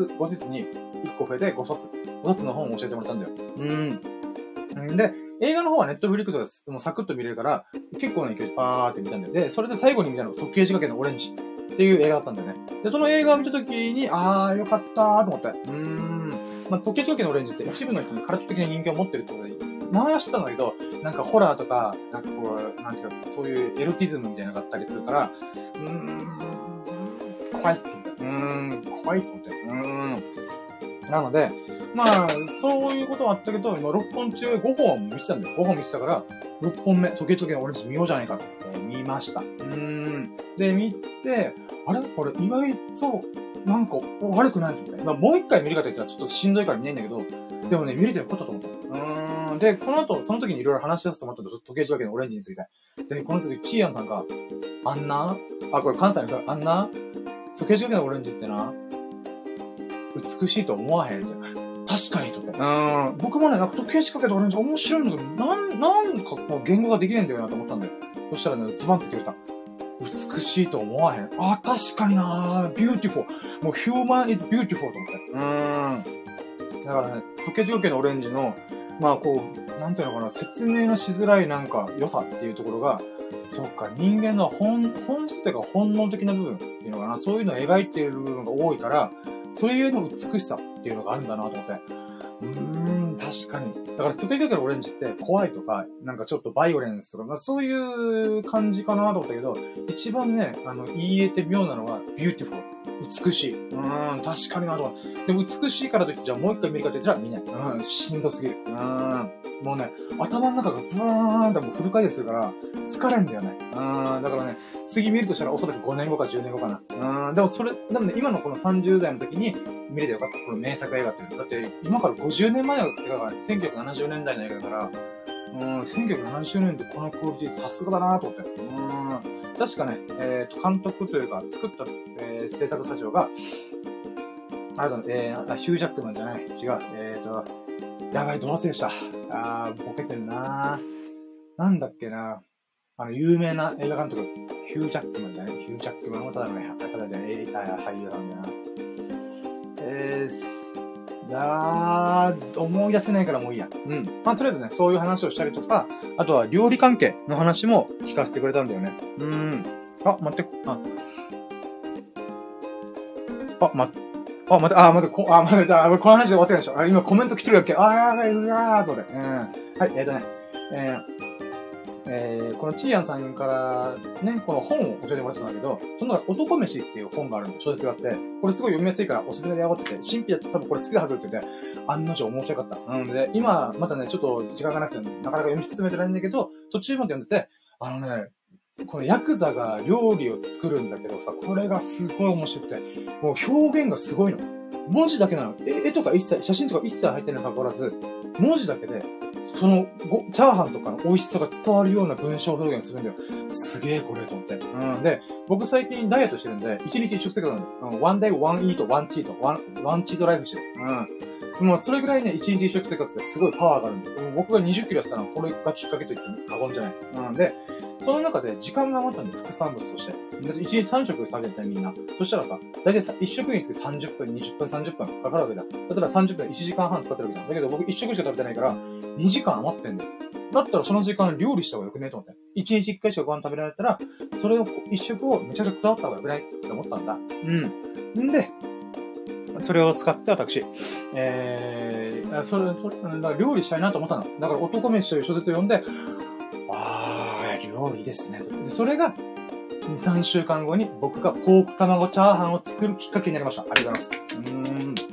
1個増えて5冊の本を教えてもらったんだよ。で、映画の方はネットフリックスです。でもサクッと見れるから、結構な勢いでパーって見たんだよ。で、それで最後に見たのが時計仕掛けのオレンジ。っていう映画だったんだよね。で、その映画を見たときに、よかったーと思って。時計仕掛けのオレンジって一部の人にカルト的な人気を持ってるってことで、回してたんだけど、なんかホラーとか、なんかこう、なんていうか、そういうエロティズムみたいなのがあったりするから、怖いって言った。可愛いと思って。なので、まあ、そういうことはあったけど、今6本中5本見せたんだよ。5本見せたから、6本目、時々俺たち見ようじゃないかって見ました。で、見て、あれこれ意外と、なんか悪くないと思って。まあ、もう一回見るかと言ったらちょっとしんどいから見ないんだけど、でもね、見れてよかったと思った。で、この後、その時にいろいろ話し出すと思ったんで、時計仕掛けのオレンジについて。で、この時、キーヤンさんが、あんなあ、これ関西の人が、あんな時計仕掛けのオレンジってな、美しいと思わへんって。確かにとか。僕もね、なんか時計仕掛けのオレンジ面白いんだけど、なんかこう言語ができないんだよなと思ったんだよ。そしたらね、ズバンって言ってくれた。美しいと思わへん。あ、確かになぁ。beautiful。もう human is beautiful と思って。だからね、時計仕掛けのオレンジの、まあこう、なんていうのかな、説明のしづらいなんか良さっていうところが、そっか、人間の本質というか本能的な部分っていうのかな、そういうのを描いている部分が多いから、それゆえの美しさっていうのがあるんだなと思って。確かに。だから、時計仕掛けのオレンジって怖いとか、なんかちょっとバイオレンスとか、まあそういう感じかなと思ったけど、一番ね、言えて妙なのは、beautiful。美しい。確かになと思って。でも美しいからといって、じゃあもう一回見るかといって、じゃあ見ない。しんどすぎる。もうね、頭の中がブーンってもうフル回転するから、疲れんだよね。だからね、次見るとしたらおそらく5年後か10年後かな。でもでもね、今のこの30代の時に見れてよかった。この名作映画っていうの。だって、今から50年前の映画が1970年代の映画だから、1970年でこのクオリティさすがだなと思って。確かね、監督というか、作った、制作スタジオが、あれだね、ヒュージャックマンじゃない。違う。やばい、どうせでした。ボケてるなぁ。なんだっけなぁ。有名な映画監督、ヒュージャックマンじゃない。ヒュージャックマンはただのね、ただね、俳優さんだな。思い出せないからもういいや。まあ、とりあえずね、そういう話をしたりとか、あとは料理関係の話も聞かせてくれたんだよね。あ、待って、この話で終わってないでしょ。今コメント来てるだけ。やばい、とで。はい、このチーアンさんからね、この本を教えてもらったんだけど、その中、男飯っていう本があるの、小説があって、これすごい読みやすいからおすすめでやがってて、神秘だって多分これ好きだはずって言って、案の定面白かった。で、今、またね、ちょっと時間がなくて、なかなか読み進めてないんだけど、途中まで読んでて、このヤクザが料理を作るんだけどさ、これがすごい面白くて、もう表現がすごいの。文字だけなの。絵とか一切、写真とか一切入ってないにかかわらず、文字だけで、そのチャーハンとかの美味しさが伝わるような文章表現するんだよ。すげえこれと思って。で、僕最近ダイエットしてるんで、1日1食生活なんだよ。one day one eat, one cheat, one cheat life してる。もうそれぐらいね、1日1食生活ですごいパワーがあるんで、僕が20キロ痩せたのはこれがきっかけと言っても過言じゃない。で、その中で時間が余ったんで、副産物として。1日3食食べてたみんな。そしたらさ、だいたい1食につき30分、20分、30分かかるわけだ。だったら30分、1時間半使ってるわけだ。だけど僕1食しか食べてないから、2時間余ってんだよ。だったらその時間料理した方がよくねえと思って。1日1回しかご飯食べられたら、それを、1食をめちゃくちゃこだわった方がよくないって思ったんだ。んで、それを使って私、だから料理したいなと思ったの。だから男飯という小説を読んで、料理ですね。で、それが、2、3週間後に僕がポーク卵チャーハンを作るきっかけになりました。ありがとうございます。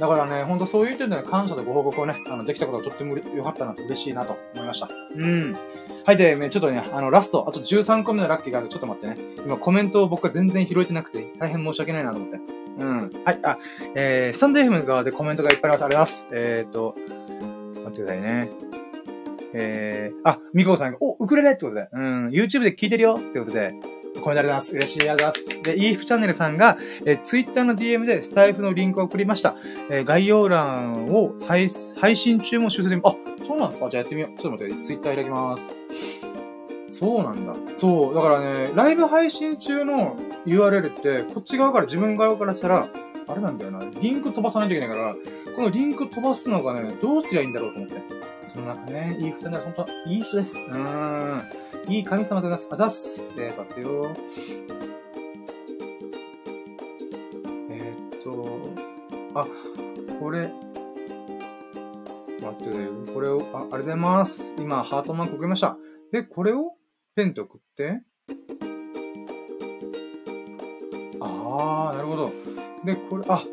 だからね、ほんとそういう点では感謝とご報告をね、できたことがとっても良かったなと、嬉しいなと思いました。はい、で、ちょっとね、ラスト、あと13個目のラッキーがある。ちょっと待ってね。今コメントを僕が全然拾えてなくて、大変申し訳ないなと思って。はい、スタンド FM 側でコメントがいっぱいあります。あります。待ってくださいね。みこさんが、ウクレレってことで、YouTube で聞いてるよってことで、コメントありがとうございます。嬉しい、ありがとうございます。で、イーフチャンネルさんが、Twitter の DM でスタイフのリンクを送りました。概要欄を配信中も修正で、そうなんですか？じゃあやってみよう。ちょっと待って、Twitter 開きます。そうなんだ。そう、だからね、ライブ配信中の URL って、こっち側から、自分側からしたら、あれなんだよな、リンク飛ばさないといけないから、このリンク飛ばすのがね、どうすりゃいいんだろうと思って。その中ね、いい人なら、ほんと、いい人です。いい神様でございます。あざっす。待ってよ。これ。待ってね、これを、ありがとうございます。今、ハートマーク送りました。で、これを、ペンと送って。ああ、なるほど。で、これ、あ、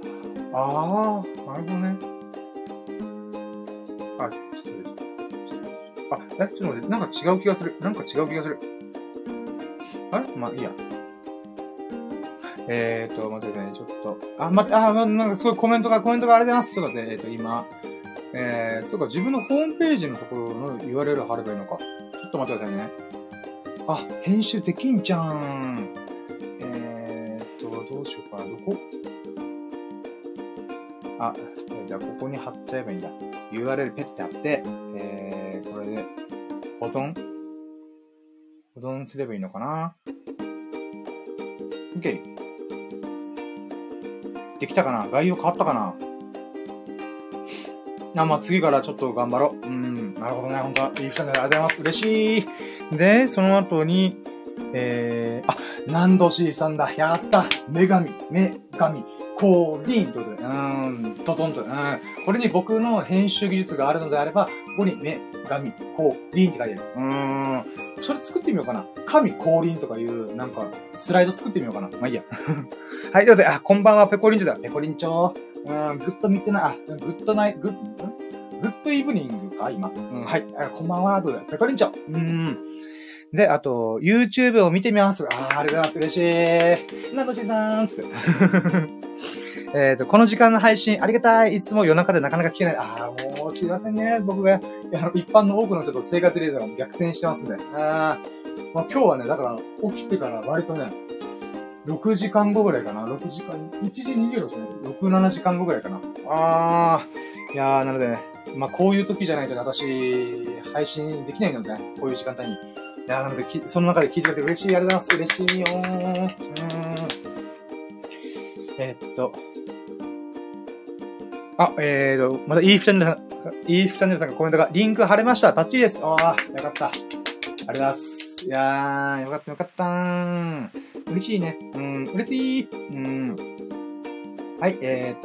ああ、なるほどね。あ、失礼します。あ、ちょっと待って、なんか違う気がする。あれまあ、いいや。待ってね、ちょっと。あ、待って、あ、なんかすごいコメントがありがとうございます。ちょっと待って、今。そうか、自分のホームページのところの URL 貼ればいいのか。ちょっと待ってくださいね。あ、編集できんじゃん。どうしようかな。どこ？あ、じゃあここに貼っちゃえばいいんだ。URL ペッて貼って、これで保存すればいいのかな。OK。できたかな？概要変わったかな？あ、まあ、次からちょっと頑張ろう。なるほどね。本当は、いい人でありがとうございます。嬉しい。で、その後に、あ、何度 C さんだ。やった。女神、降臨ということで、ドドンと、これに僕の編集技術があるのであれば、ここに女神、降臨って書いてある。それ作ってみようかな。神降臨とかいう、なんか、スライド作ってみようかな。まあ、いいや。はい、ということで、あ、こんばんは、ペコリンチョだ。ペコリンチョ。グッド見てない、あ、グッドイブニングか、今。はい。こんばんは、どうだペコリンチョ。で、あと、YouTube を見てみます。ありがとうございます。嬉しい。なのしーさん、つって。この時間の配信ありがたい。いつも夜中でなかなか聞けない。ああ、もうすいませんね。僕が、一般の多くのちょっと生活レーザーが逆転してますんで。まあ、今日はね、だから、起きてから割とね、6時間後ぐらいかな。6時間、1時26分、6、7時間後ぐらいかな。いやー、なのでね、まあ、こういう時じゃないとね、私、配信できないのでね、こういう時間帯に。いやー、なので、その中で聞いてくれて嬉しい。ありがとうございます。嬉しいよー。また、イーフチャンネルさんがコメントが、リンク貼れました。バッチリです。あー、よかった。ありがとうございます。いやー、よかったー。嬉しいね。嬉しい。はい、待って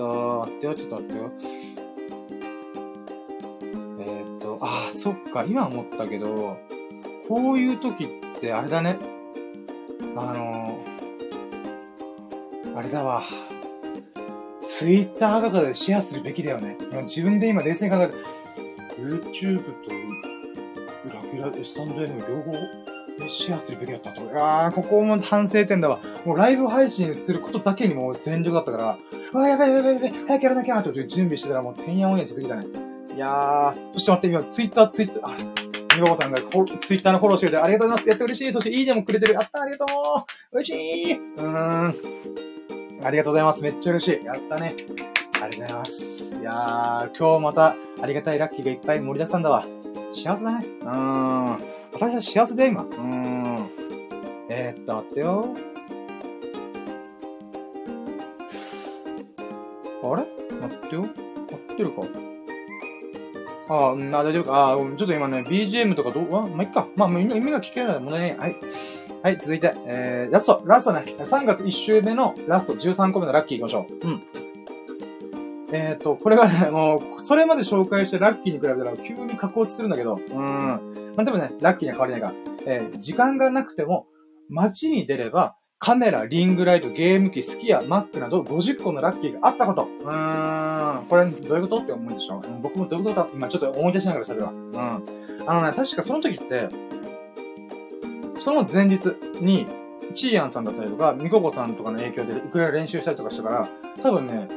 よ、ちょっと待ってよ。あ、そっか、今思ったけど、こういう時って、あれだね。あれだわ。ツイッターとかでシェアするべきだよね。自分で今冷静に考えて、YouTube と、ラキラ、スタンド F 両方シェアするべきだったと。ああ、ここも反省点だわ。もうライブ配信することだけにもう全力だったから、やばい、早くやらなきゃって準備してたらもうてんやもんやしすぎたね。いやー、そして待って、今、ツイッター、あ、みごこさんがツイッターのフォローしてくれてありがとうございます。やって嬉しい。そしていいねもくれてる。やった、ありがとう。嬉しい。ありがとうございます。めっちゃ嬉しい。やったね。ありがとうございます。いやー、今日またありがたいラッキーがいっぱい盛りだくさんだわ。幸せだね。私は幸せだよ、今。待ってよ。あれ待ってよ。合ってるか。大丈夫か。ちょっと今ね、BGM とかまあ、いっか。まあ、耳が聞けないもんね。はい。はい、続いて。ラストね。3月1週目のラスト13個目のラッキーいきましょう。これがね、もう、それまで紹介してラッキーに比べたら急に格落ちするんだけど、まあ、でもね、ラッキーには変わりないから、時間がなくても、街に出れば、カメラ、リングライト、ゲーム機、スキヤ、マックなど50個のラッキーがあったこと。これ、どういうことって思うでしょ。僕もどういうことだって今ちょっと思い出しながらそれは。確かその時って、その前日に、チーアンさんだったりとか、ミココさんとかの影響でいくら練習したりとかしたから、多分ね、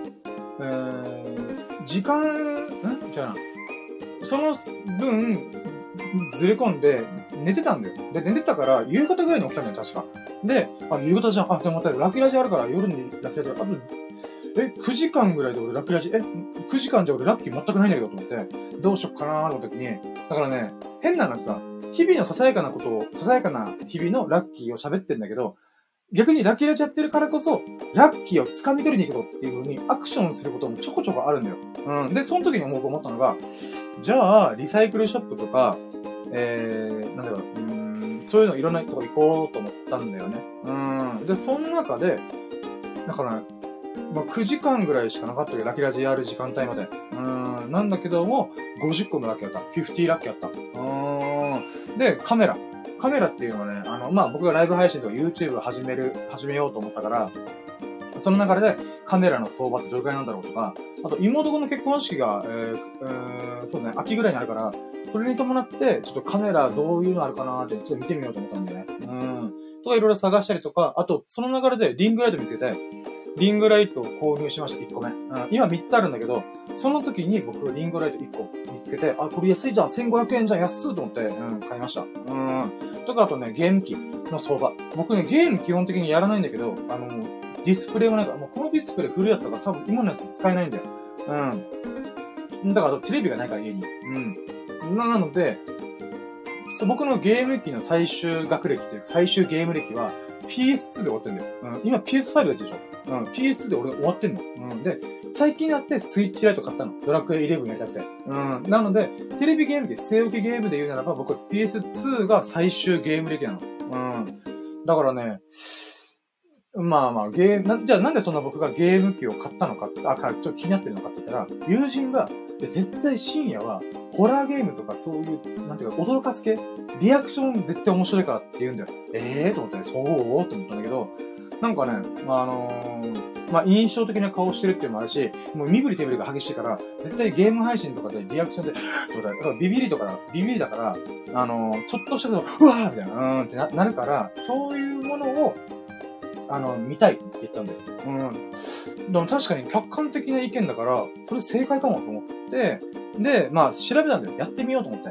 時間、その分、ずれ込んで、寝てたんだよ。で、寝てたから、夕方ぐらいに起きたんだよ、確か。で、あ、夕方じゃん。あ、でも待って、ラキラジあるから、夜にラキラジある。あと、9時間ぐらいで俺ラキラジ、9時間じゃ俺ラッキー全くないんだけど、と思って、どうしよっかなーの時に、だからね、変な話さ、日々のささやかなことを、ささやかな日々のラッキーを喋ってんだけど、逆にラキラジやってるからこそ、ラッキーを掴み取りに行くぞっていう風にアクションすることもちょこちょこあるんだよ。で、その時に思ったのが、じゃあ、リサイクルショップとか、なんだろう、そういうのいろんなとこ行こうと思ったんだよね。で、その中で、だから、まあ、9時間ぐらいしかなかったけど、ラキラジやる時間帯まで。なんだけども、50個のラッキーやった。50ラッキーやった。で、カメラ。カメラっていうのはね、僕がライブ配信とか YouTube 始めようと思ったから、その流れでカメラの相場ってどれくらいなんだろうとか、あと妹子の結婚式が、そうね、秋ぐらいにあるから、それに伴って、ちょっとカメラどういうのあるかなーって、ちょっと見てみようと思ったんでね。とかいろいろ探したりとか、あと、その流れでリングライト見つけて、リングライトを購入しました、1個目。今3つあるんだけど、その時に僕、リングライト1個見つけて、あ、これ安いじゃん、1500円じゃん、安いと思って、買いました。とか、あとね、ゲーム機の相場。僕ね、ゲーム基本的にやらないんだけど、ディスプレイもなんか、もうこのディスプレイ古いやつだから多分今のやつ使えないんだよ。だから、テレビがないから家に。なので、僕のゲーム機の最終学歴っていうか、最終ゲーム歴は PS2 で終わってんだよ。今 PS5 だったでしょ。PS2 で俺終わってんの。で、最近やってスイッチライト買ったの。ドラクエ11やりたくて。なので、テレビゲーム機、据え置きゲームで言うならば、僕は PS2 が最終ゲーム歴なの。だからね、じゃあなんでそんな僕がゲーム機を買ったのか、ちょっと気になってるのかって言ったら、友人が、絶対深夜は、ホラーゲームとかそういう、なんていうか、驚かす系リアクション絶対面白いからって言うんだよ。と思ったね、そうって思ったんだけど、なんかね、印象的な顔してるっていうのもあるし、もう身振り手振りが激しいから、絶対ゲーム配信とかでリアクションで、ビビりだから、ちょっとしたこと、うわーみたいな、ってなるから、そういうものを、見たいって言ったんだよ。でも確かに客観的な意見だから、それ正解かもと思って、で、調べたんだよ。やってみようと思って。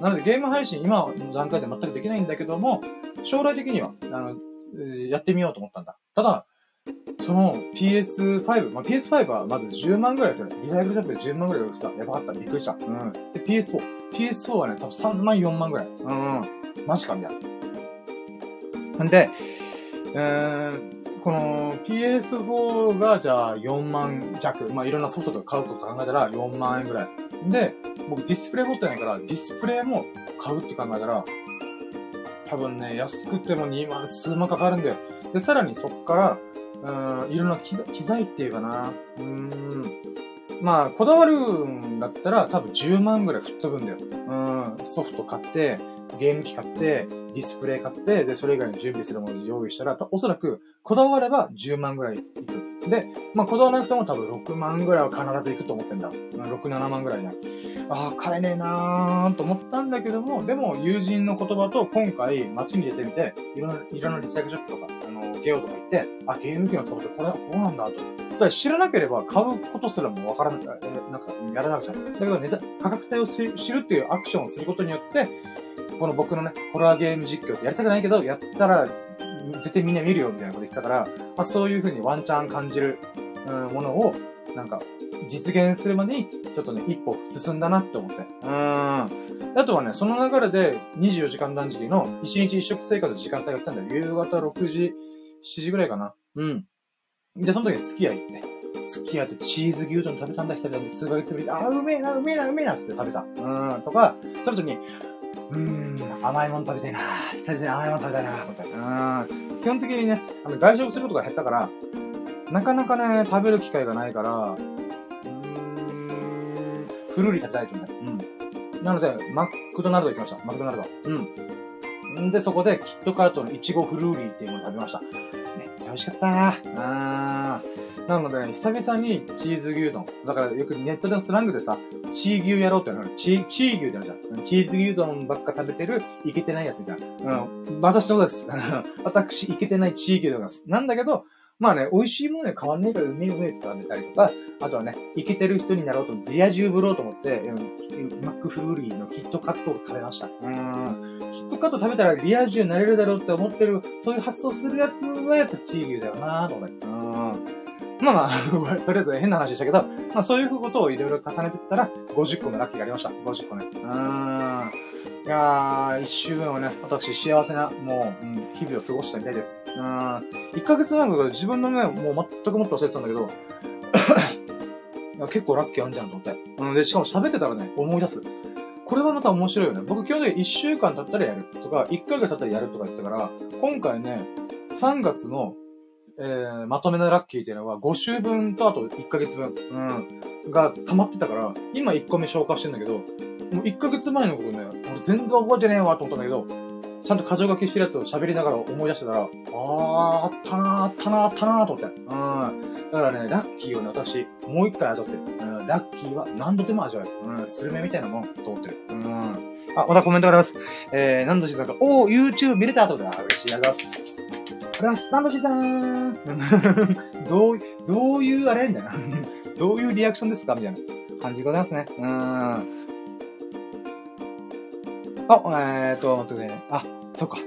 なのでゲーム配信、今の段階で全くできないんだけども、将来的には、やってみようと思ったんだ。ただ、その PS5、PS5 はまず10万ぐらいですよね。リサイクルショップで10万ぐらいでした。やばかった。びっくりした。で、PS4。PS4 はね、多分3万、4万ぐらい。マジかみたいな。んで、この PS4 がじゃあ4万弱、いろんなソフトとか買うこと考えたら4万円ぐらい。で、僕ディスプレイ持ってないから、ディスプレイも買うって考えたら、多分ね、安くても2万、数万かかるんだよ。で、さらにそっから、いろんな機材っていうかな。こだわるんだったら多分10万ぐらい吹っ飛ぶんだよ。ソフト買って、ゲーム機買って、ディスプレイ買って、で、それ以外に準備するものを用意したら、おそらく、こだわれば10万ぐらいいく。で、こだわらなくても多分6万ぐらいは必ずいくと思ってんだ。6、7万ぐらいね。買えねえなーと思ったんだけども、でも、友人の言葉と、今回、街に出てみて、いろんなリサイクルショップとか、ゲオとか行って、ゲーム機のソフト、これはこうなんだ、と。知らなければ、買うことすらもわからなくて、やらなくちゃ。だけど、価格帯を知るっていうアクションをすることによって、この僕のね、ホラーゲーム実況ってやりたくないけど、やったら、絶対みんな見るよ、みたいなこと言ってたから、そういう風にワンチャン感じる、ものを、実現するまでに、ちょっとね、一歩進んだなって思って。あとはね、その流れで、24時間断食の、1日1食生活の時間帯が来たんだよ。夕方6時、7時ぐらいかな。で、その時、すき家行って。すき家ってチーズ牛丼食べたんだ、久々に数ヶ月ぶり。うめえなって食べた。とか、その時に、甘いもの食べたいなぁ。久々に甘いもの食べたいなぁ、みたいな。基本的にね、外食することが減ったから、なかなかね、食べる機会がないから、フルーリー食べたいと思って。なので、マクドナルド行きました。マクドナルド。で、そこで、キットカートのイチゴフルーリーっていうものを食べました。めっちゃ美味しかったなぁ。なので、ね、久々にチーズ牛丼。だからよくネットでのスラングでさ、チー牛やろうって言われる。チー牛ってなるじゃん。チーズ牛丼ばっか食べてる、いけてないやつみたいな。私のことです。私、いけてないチー牛丼です。なんだけど、美味しいものに変わんねえから、うめえって食べたりとか、あとはね、いけてる人になろうと、リア充ぶろうと思って、マックフルーリーのキットカットを食べました。キットカット食べたらリア充になれるだろうって思ってる、そういう発想するやつはやっぱチー牛だよなぁと思って。とりあえず変な話でしたけど、そういうことをいろいろ重ねていったら、50個のラッキーがありました。50個ね。いやー、一周目をね、私、幸せな、日々を過ごしたみたいです。1ヶ月前の時自分の目を全くもっと忘れてたんだけど、結構ラッキーあんじゃんと思って。で、しかも喋ってたらね、思い出す。これはまた面白いよね。僕、基本的に1週間経ったらやるとか、1ヶ月経ったらやるとか言ったから、今回ね、3月の、まとめのラッキーっていうのは5週分とあと1ヶ月分、が溜まってたから、今1個目消化してんだけど、もう1ヶ月前のことね、俺全然覚えてねえわと思ったんだけど、ちゃんと箇条書きしてるやつを喋りながら思い出してたら、あったなーと思って。だからね、ラッキーをね、私、もう一回味わってる。ラッキーは何度でも味わえる。スルメみたいなもん、と思ってる。あ、またコメントがあります。なんどしーさんが、おー、YouTube 見れた後だ。嬉しい、ありがとうございます。プラス、なんどしーさーん。どういう、あれみたいな。どういうリアクションですかみたいな感じでございますね。待ってくださいね。あ、そっか。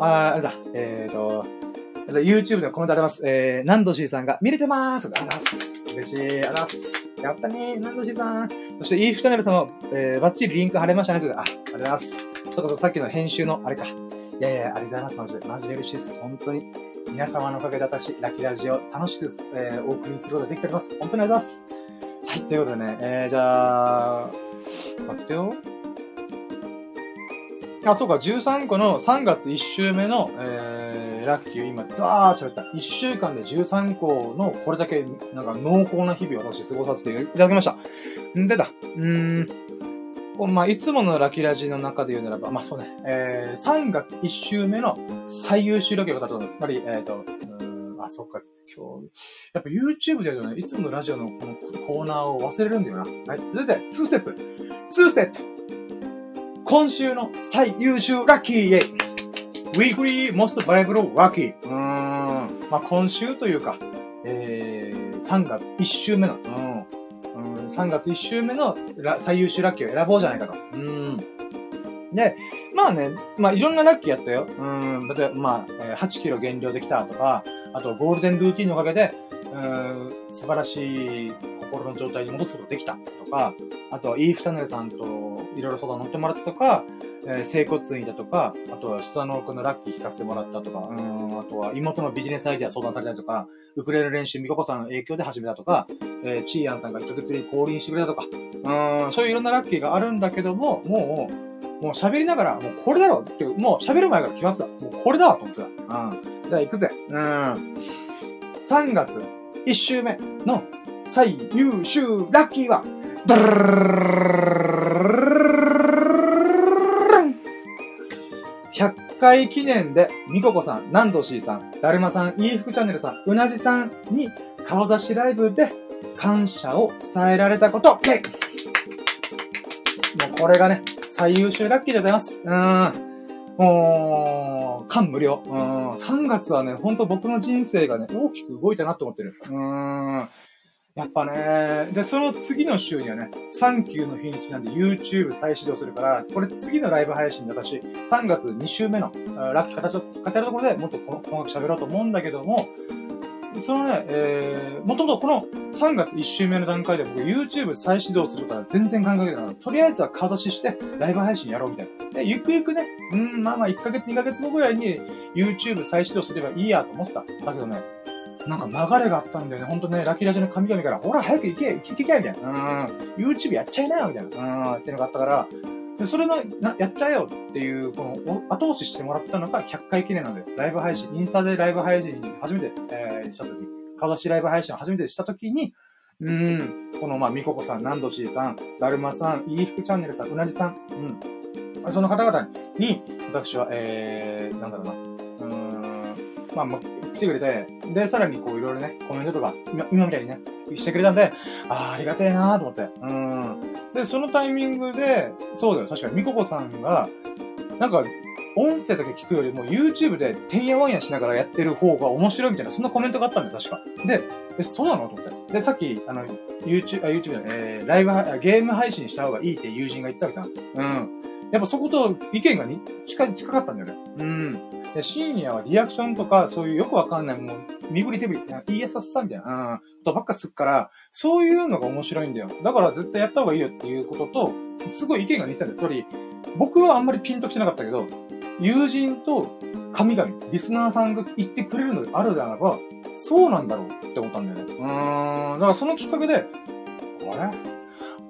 あれだ。YouTube でコメントあります。なんどしーさんが、見れてまーす。ありがとうございます。嬉しい。ありがとうございます。やったねー、なんどしーさん。そして、イーフタネルさんも、バッチリリンク貼れましたね。あ、ありがとうございます。そっかそっか、さっきの編集の、あれか。いやいや、ありがとうございます。マジで嬉しいです。本当に。皆様のおかげで私、ラキラジオ楽しく、お送りすることができております。本当にありがとうございます。はい、ということでね、じゃあ、待ってよ。あ、そうか、13個の3月1週目の、ラッキー、今、ザー喋った。1週間で13個の、これだけ、なんか、濃厚な日々を私、過ごさせていただきました。まあ、いつものラキラジの中で言うならば、まあ、そうね、3月1週目の最優秀ラッキーが立ったんです。つまり、あ、そっか、今日、やっぱ YouTube でやるとね、いつものラジオのこのコーナーを忘れるんだよな。はい、続いて、2ステップ今週の最優秀ラッキーへウィークリーモストバイブルラッキー。まあ、今週というか、3月1週目の、3月1週目の最優秀ラッキーを選ぼうじゃないかと。で、まあね、まあいろんなラッキーやったよ。例えば、まあ、8キロ減量できたとか、あとゴールデンルーティンのおかげで、素晴らしい心の状態に戻すことができたとか、あと、イーフタネルさんと、いろいろ相談乗ってもらったとか、整骨院だとか、あとは、下の奥のラッキー聞かせてもらったとか、あとは、妹のビジネスアイデア相談されたりとか、ウクレレ練習、ミココさんの影響で始めたとか、チーアンさんが1ヶ月に降臨してくれたとか、そういういろんなラッキーがあるんだけども、もう喋りながら、もうこれだろって、もう喋る前から決まってた。もうこれだわと思ってた。じゃあ行くぜ。3月1週目の最優秀ラッキーは、100回記念で、みここさん、なんどしーさん、だるまさん、いいふくチャンネルさん、うなじさんに顔出しライブで感謝を伝えられたこと。もうこれがね、最優秀ラッキーでございます。感無量。3月はね、ほんと僕の人生がね、大きく動いたなと思ってる。やっぱね、で、その次の週にはね、サンキューの日にちなんで YouTube 再始動するから、これ次のライブ配信で私、3月2週目のラッキー語るところでもっと細かく喋ろうと思うんだけども、そのね、もともとこの3月1週目の段階で僕 YouTube 再始動することは全然考えてなかった。とりあえずは顔出ししてライブ配信やろうみたいな。で、ゆくゆくね、まあ1ヶ月2ヶ月後ぐらいに YouTube 再始動すればいいやと思ってた。だけどね、なんか流れがあったんだよね。ほんとね、ラキラジの神々から、ほら、早く行けみたいな。YouTube やっちゃいなよみたいな。っていうのがあったから、でそれのやっちゃえよっていう、この、後押ししてもらったのが100回記念なんで、ライブ配信、インスタでライブ配信初めて、したとき、顔出しライブ配信を初めてしたときに、この、まあ、みここさん、なんどしーさん、だるまさん、いいふくチャンネルさん、うなじさん、その方々に、私は、なんだろうな、まあ、来てくれて、で、さらにこういろいろね、コメントとか、今みたいにね、してくれたんで、ありがたいなーと思って。で、そのタイミングで、そうだよ、確かにみここさんが、なんか、音声だけ聞くよりも YouTube でてんやわんやしながらやってる方が面白いみたいな、そんなコメントがあったんだよ、確か。で、そうなのと思って。で、さっき、YouTube の、ライブ、ゲーム配信した方がいいって友人が言ってたわけじゃん。やっぱそこと意見が近かったんだよね。で、深夜はリアクションとか、そういうよくわかんない、もう、身振り手振り、みたいな、ことばっかすっから、そういうのが面白いんだよ。だから絶対やった方がいいよっていうことと、すごい意見が似てたんだよ。つまり、僕はあんまりピンときてなかったけど、友人と神々、リスナーさんが言ってくれるのであるならば、そうなんだろうって思ったんだよね。だからそのきっかけで、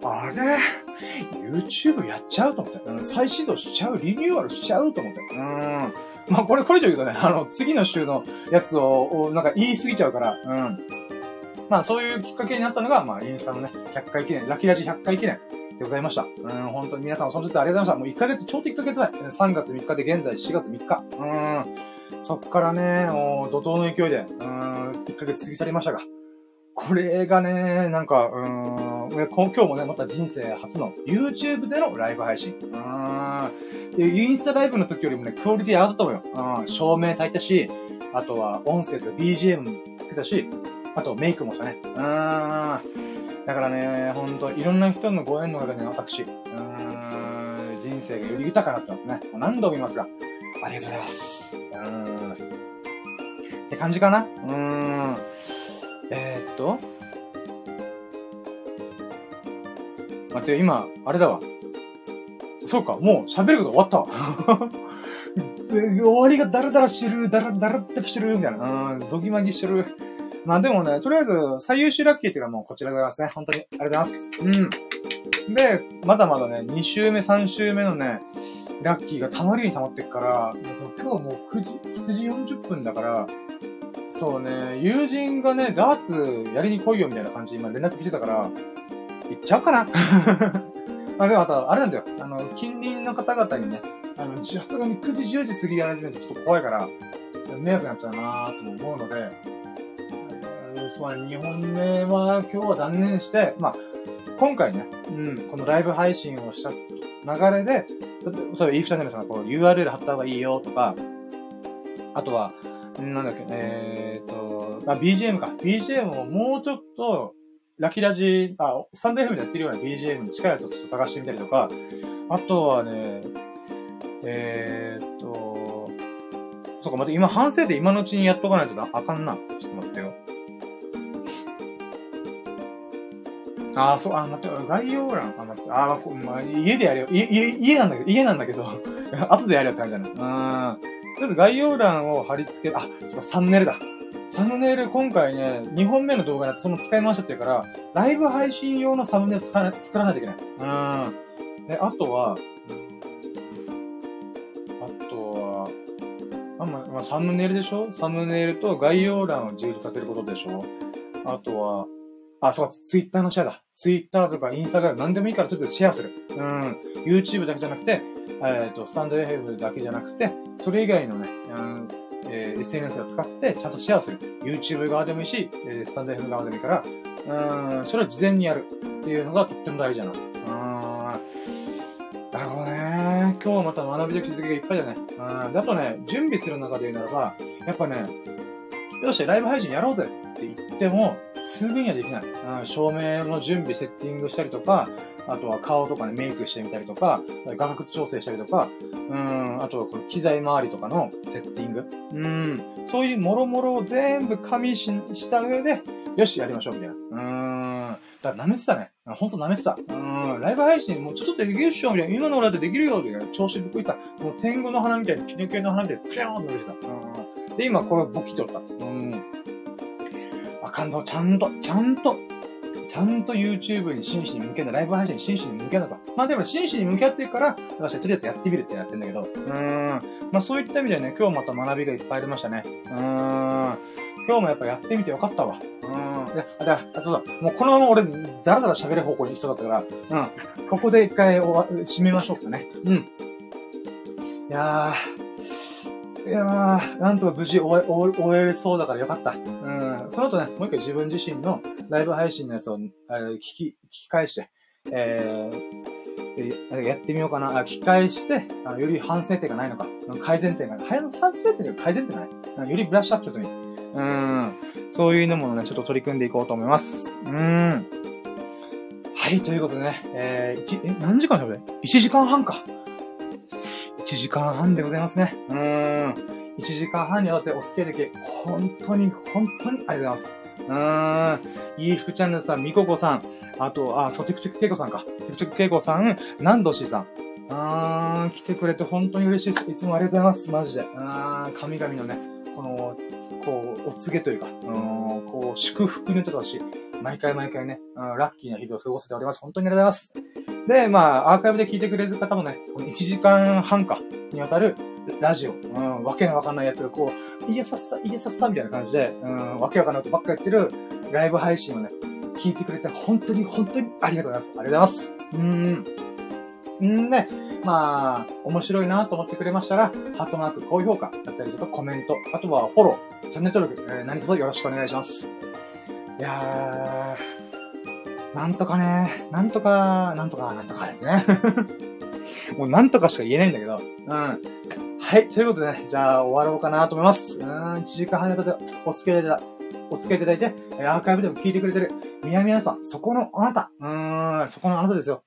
あれ YouTube やっちゃうと思って。再始動しちゃう、リニューアルしちゃうと思って。まあ、これ以上言うとね、次の週のやつを、なんか言い過ぎちゃうから、まあ、そういうきっかけになったのが、まあ、インスタのね、100回記念、ラキラジ100回記念。でございました。本当に皆さんその節はありがとうございました。もう1ヶ月、ちょうど1ヶ月前。3月3日で現在4月3日。そっからね、もう怒涛の勢いで、1ヶ月過ぎ去りましたが、これがね、なんか、今日もね、また人生初の YouTube でのライブ配信。インスタライブの時よりもね、クオリティ上がったと思うよ。照明焚いたし、あとは音声とか BGM つけたし、あとメイクもしたね。だからね、ほんと、いろんな人のご縁の中でね、私、人生がより豊かになってますね。何度も言いますが、ありがとうございます。って感じかな。待って、今、あれだわ。そうか、もう喋ること終わったわ。終わりがダラダラしてる、ダラってしてる、みたいな。ドギマギしてる。まあでもね、とりあえず、最優秀ラッキーっていうのはもうこちらでございますね。本当に。ありがとうございます。で、まだまだね、2週目、3週目のね、ラッキーが溜まりに溜まってくから、今日もう8時40分だから、そうね、友人がね、ダーツやりに来いよみたいな感じで今連絡来てたから、行っちゃうかな。あ、でもあと、あれなんだよ。近隣の方々にね、さすがに9時、10時過ぎやられてるとちょっと怖いから、迷惑になっちゃうなーと思うので、そうね、2本目は今日は断念して、まあ、今回ね、このライブ配信をした流れで、例えば、イーフチャンネルさんがこう URL 貼った方がいいよとか、あとは、なんだっけ、BGM か。BGM をもうちょっと、ラキラジ、スタンド FM でやってるような BGM に近いやつをちょっと探してみたりとか、あとはね、そうか、また今反省で今のうちにやっとかないとな、あかんな。ちょっと待ってよ。待って、概要欄、待って、家でやれよ。家なんだけど、後でやれよって感じだね。とりあえず概要欄を貼り付け、そうか、サムネイルだ。サムネイル、今回ね、2本目の動画になってその使い回しちゃってるから、ライブ配信用のサムネイル作らないといけない。で、あとは、サムネイルでしょ？サムネイルと概要欄を充実させることでしょ？あとは、そうか、ツイッターのシェアだ。ツイッターとかインスタグラム何でもいいからちょっとシェアする。YouTube だけじゃなくて、スタンド FM だけじゃなくて、それ以外のね、SNS を使ってちゃんとシェアする。YouTube 側でもいいし、スタンド FM 側でもいいから、それを事前にやるっていうのがとっても大事だな。なるほどね。今日また学びと気づきがいっぱいだね。だとね、準備する中で言うならば、やっぱね、よし、ライブ配信やろうぜって言っても、すぐにはできない。照明の準備、セッティングしたりとか、あとは顔とかね、メイクしてみたりとか、画角調整したりとか、あとはこの機材周りとかのセッティング。そういうもろもろを全部加味した上で、よし、やりましょう、みたいな。だから舐めてたね。ほんと舐めてた。ライブ配信、もうちょっとできるっしょ、みたいな。今の俺だってできるよ、みたいな。調子ぶっこいてた。もう天狗の花みたいに、キネケの花みたいに、プリャーンと出てた。で、今これボキちゃった。あかんぞ、ちゃんと YouTube に真摯に向けた、ライブ配信に真摯に向けたぞ。まあでも真摯に向き合ってるから、私はとりあえずやってみるってやってんだけど。まあそういった意味ではね、今日また学びがいっぱいありましたね。今日もやっぱやってみてよかったわ。そうだ、もうこのまま俺、だらだら喋る方向に行きそうだったから、ここで一回締めましょうかね。いやー、なんとか無事終えそうだからよかった。その後ね、もう一回自分自身のライブ配信のやつを、聞き返して、やってみようかな。聞き返して、より反省点がないのか。改善点がない。よりブラッシュアップしたときに。そういうのもね、ちょっと取り組んでいこうと思います。はい、ということでね、何時間喋る？ 1 時間半か。1時間半でございますね。1時間半にわたってお付き合いでき、本当にありがとうございます。イーフクチャンネルさん、みここさん、あと、テクテクけいこさんか。テクテクけいこさん、なんどしーさん。来てくれて本当に嬉しいです。いつもありがとうございます。マジで。神々のね、この、こう、お告げというか、こう、祝福に言ってほしい。毎回ね、ラッキーな日々を過ごせております。本当にありがとうございます。で、まあ、アーカイブで聞いてくれる方もね、この1時間半かにわたるラジオ、わけのわかんないやつがこう、いやさっさみたいな感じで、わけわかんないことばっかやってるライブ配信をね、聞いてくれて本当に本当にありがとうございます。ありがとうございます。ね、まあ、面白いなと思ってくれましたら、ハートマーク、高評価だったりとか、コメント、あとはフォロー、チャンネル登録、何卒よろしくお願いします。いやー、なんとかね、なんとかですね。もうなんとかしか言えないんだけど、はい、ということでね、じゃあ終わろうかなと思います。1時間半にわたってお付き合いいただいて、アーカイブでも聞いてくれてる、みやみやさん、そこのあなた、そこのあなたですよ。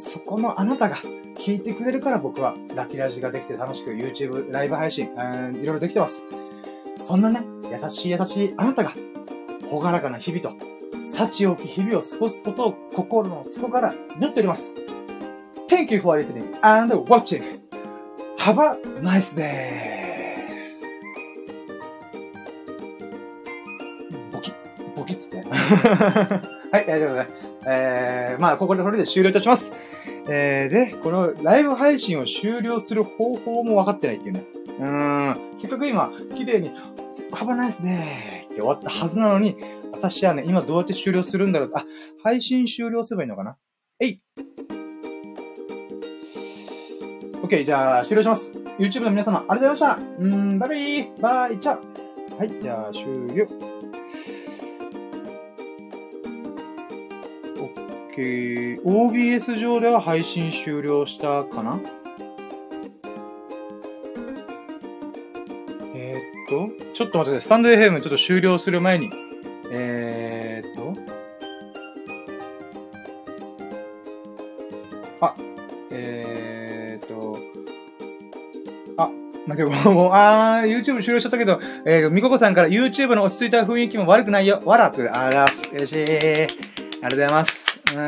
そこのあなたが聞いてくれるから僕はラキラジができて楽しく YouTube ライブ配信、いろいろできてます。そんなね、優しいあなたが、ほがらかな日々と、幸多き日々を過ごすことを心の底から祈っております。Thank you for listening and watching. Have a nice day. ボキッつって。はい、ということで、まあ、これで終了いたします。で、このライブ配信を終了する方法も分かってないっていうね。せっかく今、綺麗に、Have a nice day って終わったはずなのに、私はね、今どうやって終了するんだろう。あ、配信終了すればいいのかな？OK、じゃあ終了します。YouTube の皆様、ありがとうございました。バイチャオ。はい、じゃあ終了。OK、OBS 上では配信終了したかな？ちょっと待ってください。スタンド FM ちょっと終了する前に、待って、もう、YouTube 終了しちゃったけど、みここさんから YouTube の落ち着いた雰囲気も悪くないよ。わらということで、ありがとうございます。嬉しい。ありがとうございます。ちょっ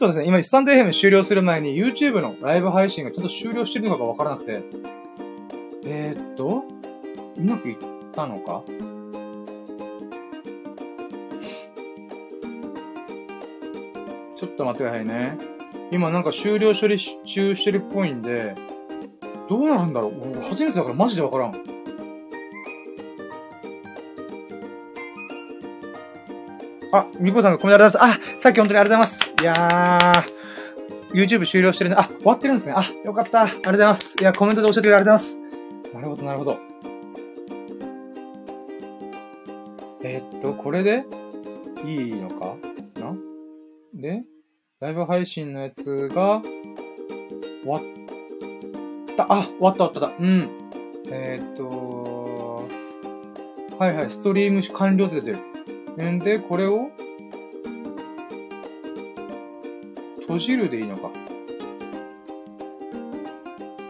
とですね、今、スタンド FM 終了する前に YouTube のライブ配信がちょっと終了してるのかわからなくて、うまくいったのか？ちょっと待ってくださいね。今なんか終了処理中してるっぽいんで、どうなんだろう？初めてだからマジでわからん。あ、みこさんがコメントありがとうございます。あ、さっき本当にありがとうございます。いやー、YouTube 終了してるね。あ、終わってるんですね。あ、よかった。ありがとうございます。いや、コメントで教えてくれてありがとうございます。なるほど、なるほど。これでいいのかな？で、ライブ配信のやつが終わって、終わった。はいはい、ストリーム完了って出てる。んで、これを、閉じるでいいのか。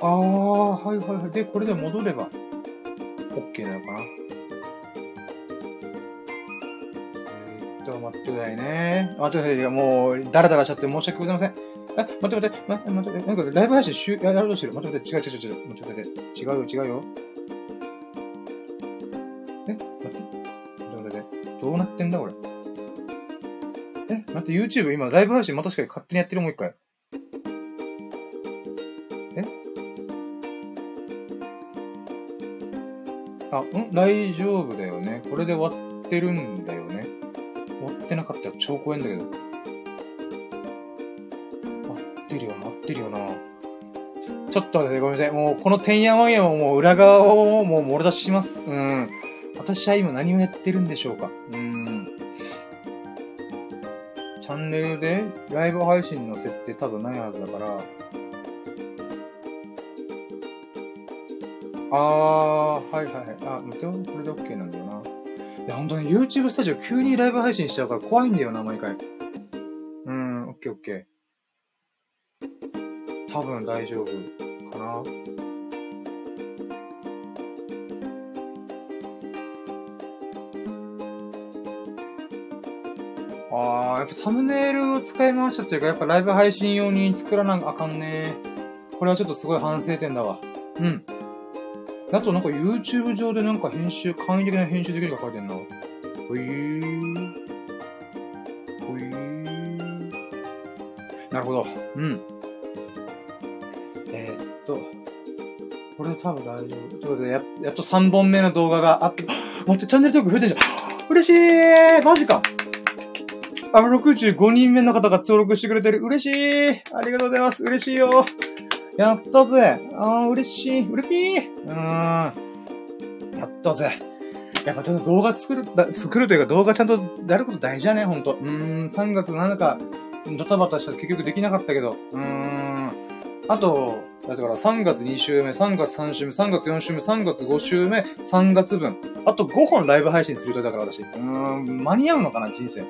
はい。で、これで戻れば、OK なのかな。待ってくださいね。待ってください。もう、ダラダラしちゃって申し訳ございません。待って、なんかライブ配信やろうとしてる。違うよ。待って。どうなってんだ、これ。待って、YouTube 今ライブ配信またしか勝手にやってる、もう一回。大丈夫だよね。これで終わってるんだよね。終わってなかったら超怖いんだけど。待ってるよな。ちょっと待って、ごめんなさい。もう、このてんやわんやももう裏側をもう漏れ出します。私は今何をやってるんでしょうか。チャンネルでライブ配信の設定多分ないはずだから。はい。あ、待ってよ。これで OK なんだよな。いや、ほんとね、YouTube スタジオ急にライブ配信しちゃうから怖いんだよな、毎回。OK。多分大丈夫かな。やっぱサムネイルを使い回したというか、やっぱライブ配信用に作らなあかんね。これはちょっとすごい反省点だわ。あとなんか YouTube 上でなんか編集、簡易的な編集できるか書いてんな。なるほど。これ多分大丈夫。ということで、やっと3本目の動画がアップ。待って、チャンネル登録増えてんじゃん。嬉しい！マジか！ 65人目の方が登録してくれてる。嬉しい。ありがとうございます。嬉しいよ。やったぜ。嬉しい。うれぴー。やったぜ。やっぱちゃんと動画作るというか動画ちゃんとやること大事だね、ほんと。3月なんか、ドタバタしたら結局できなかったけど。あと、だから3月2週目、3月3週目、3月4週目、3月5週目、3月分。あと5本ライブ配信する予定だから私。間に合うのかな、人生。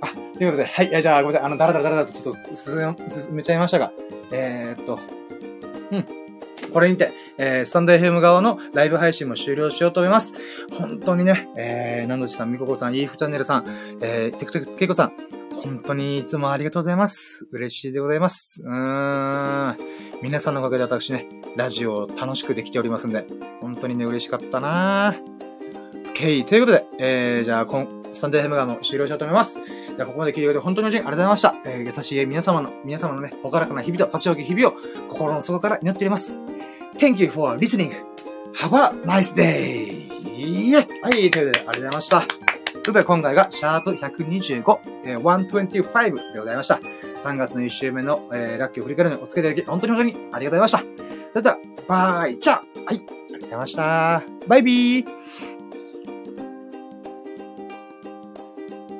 あ、ということで、はい、じゃあごめんなさい。だらだらとちょっと進めちゃいましたが。これにて、スタンド FM 側のライブ配信も終了しようと思います。本当にね、なんどちさん、みここさん、イーフチャンネルさん、テクテクけいこさん、本当にいつもありがとうございます。嬉しいでございます。皆さんのおかげで私ね、ラジオを楽しくできておりますんで、本当にね、嬉しかったなぁ。OK。ということで、じゃあ、スタンド FM 側も終了しようと思います。じゃあ、ここまで聞いてくれて本当にありがとうございました。優しい皆様のね、ほがらかな日々と、幸多き日々を心の底から祈っております。Thank you for listening. Have a nice day. はい、ということで、ありがとうございました。ということで、今回がシャープ125、125でございました。3月の1週目の、ラッキーを振り返るのをお付き合いいただき、本当にありがとうございました。それでは、バイチャー。はい、ありがとうございました。バイビー。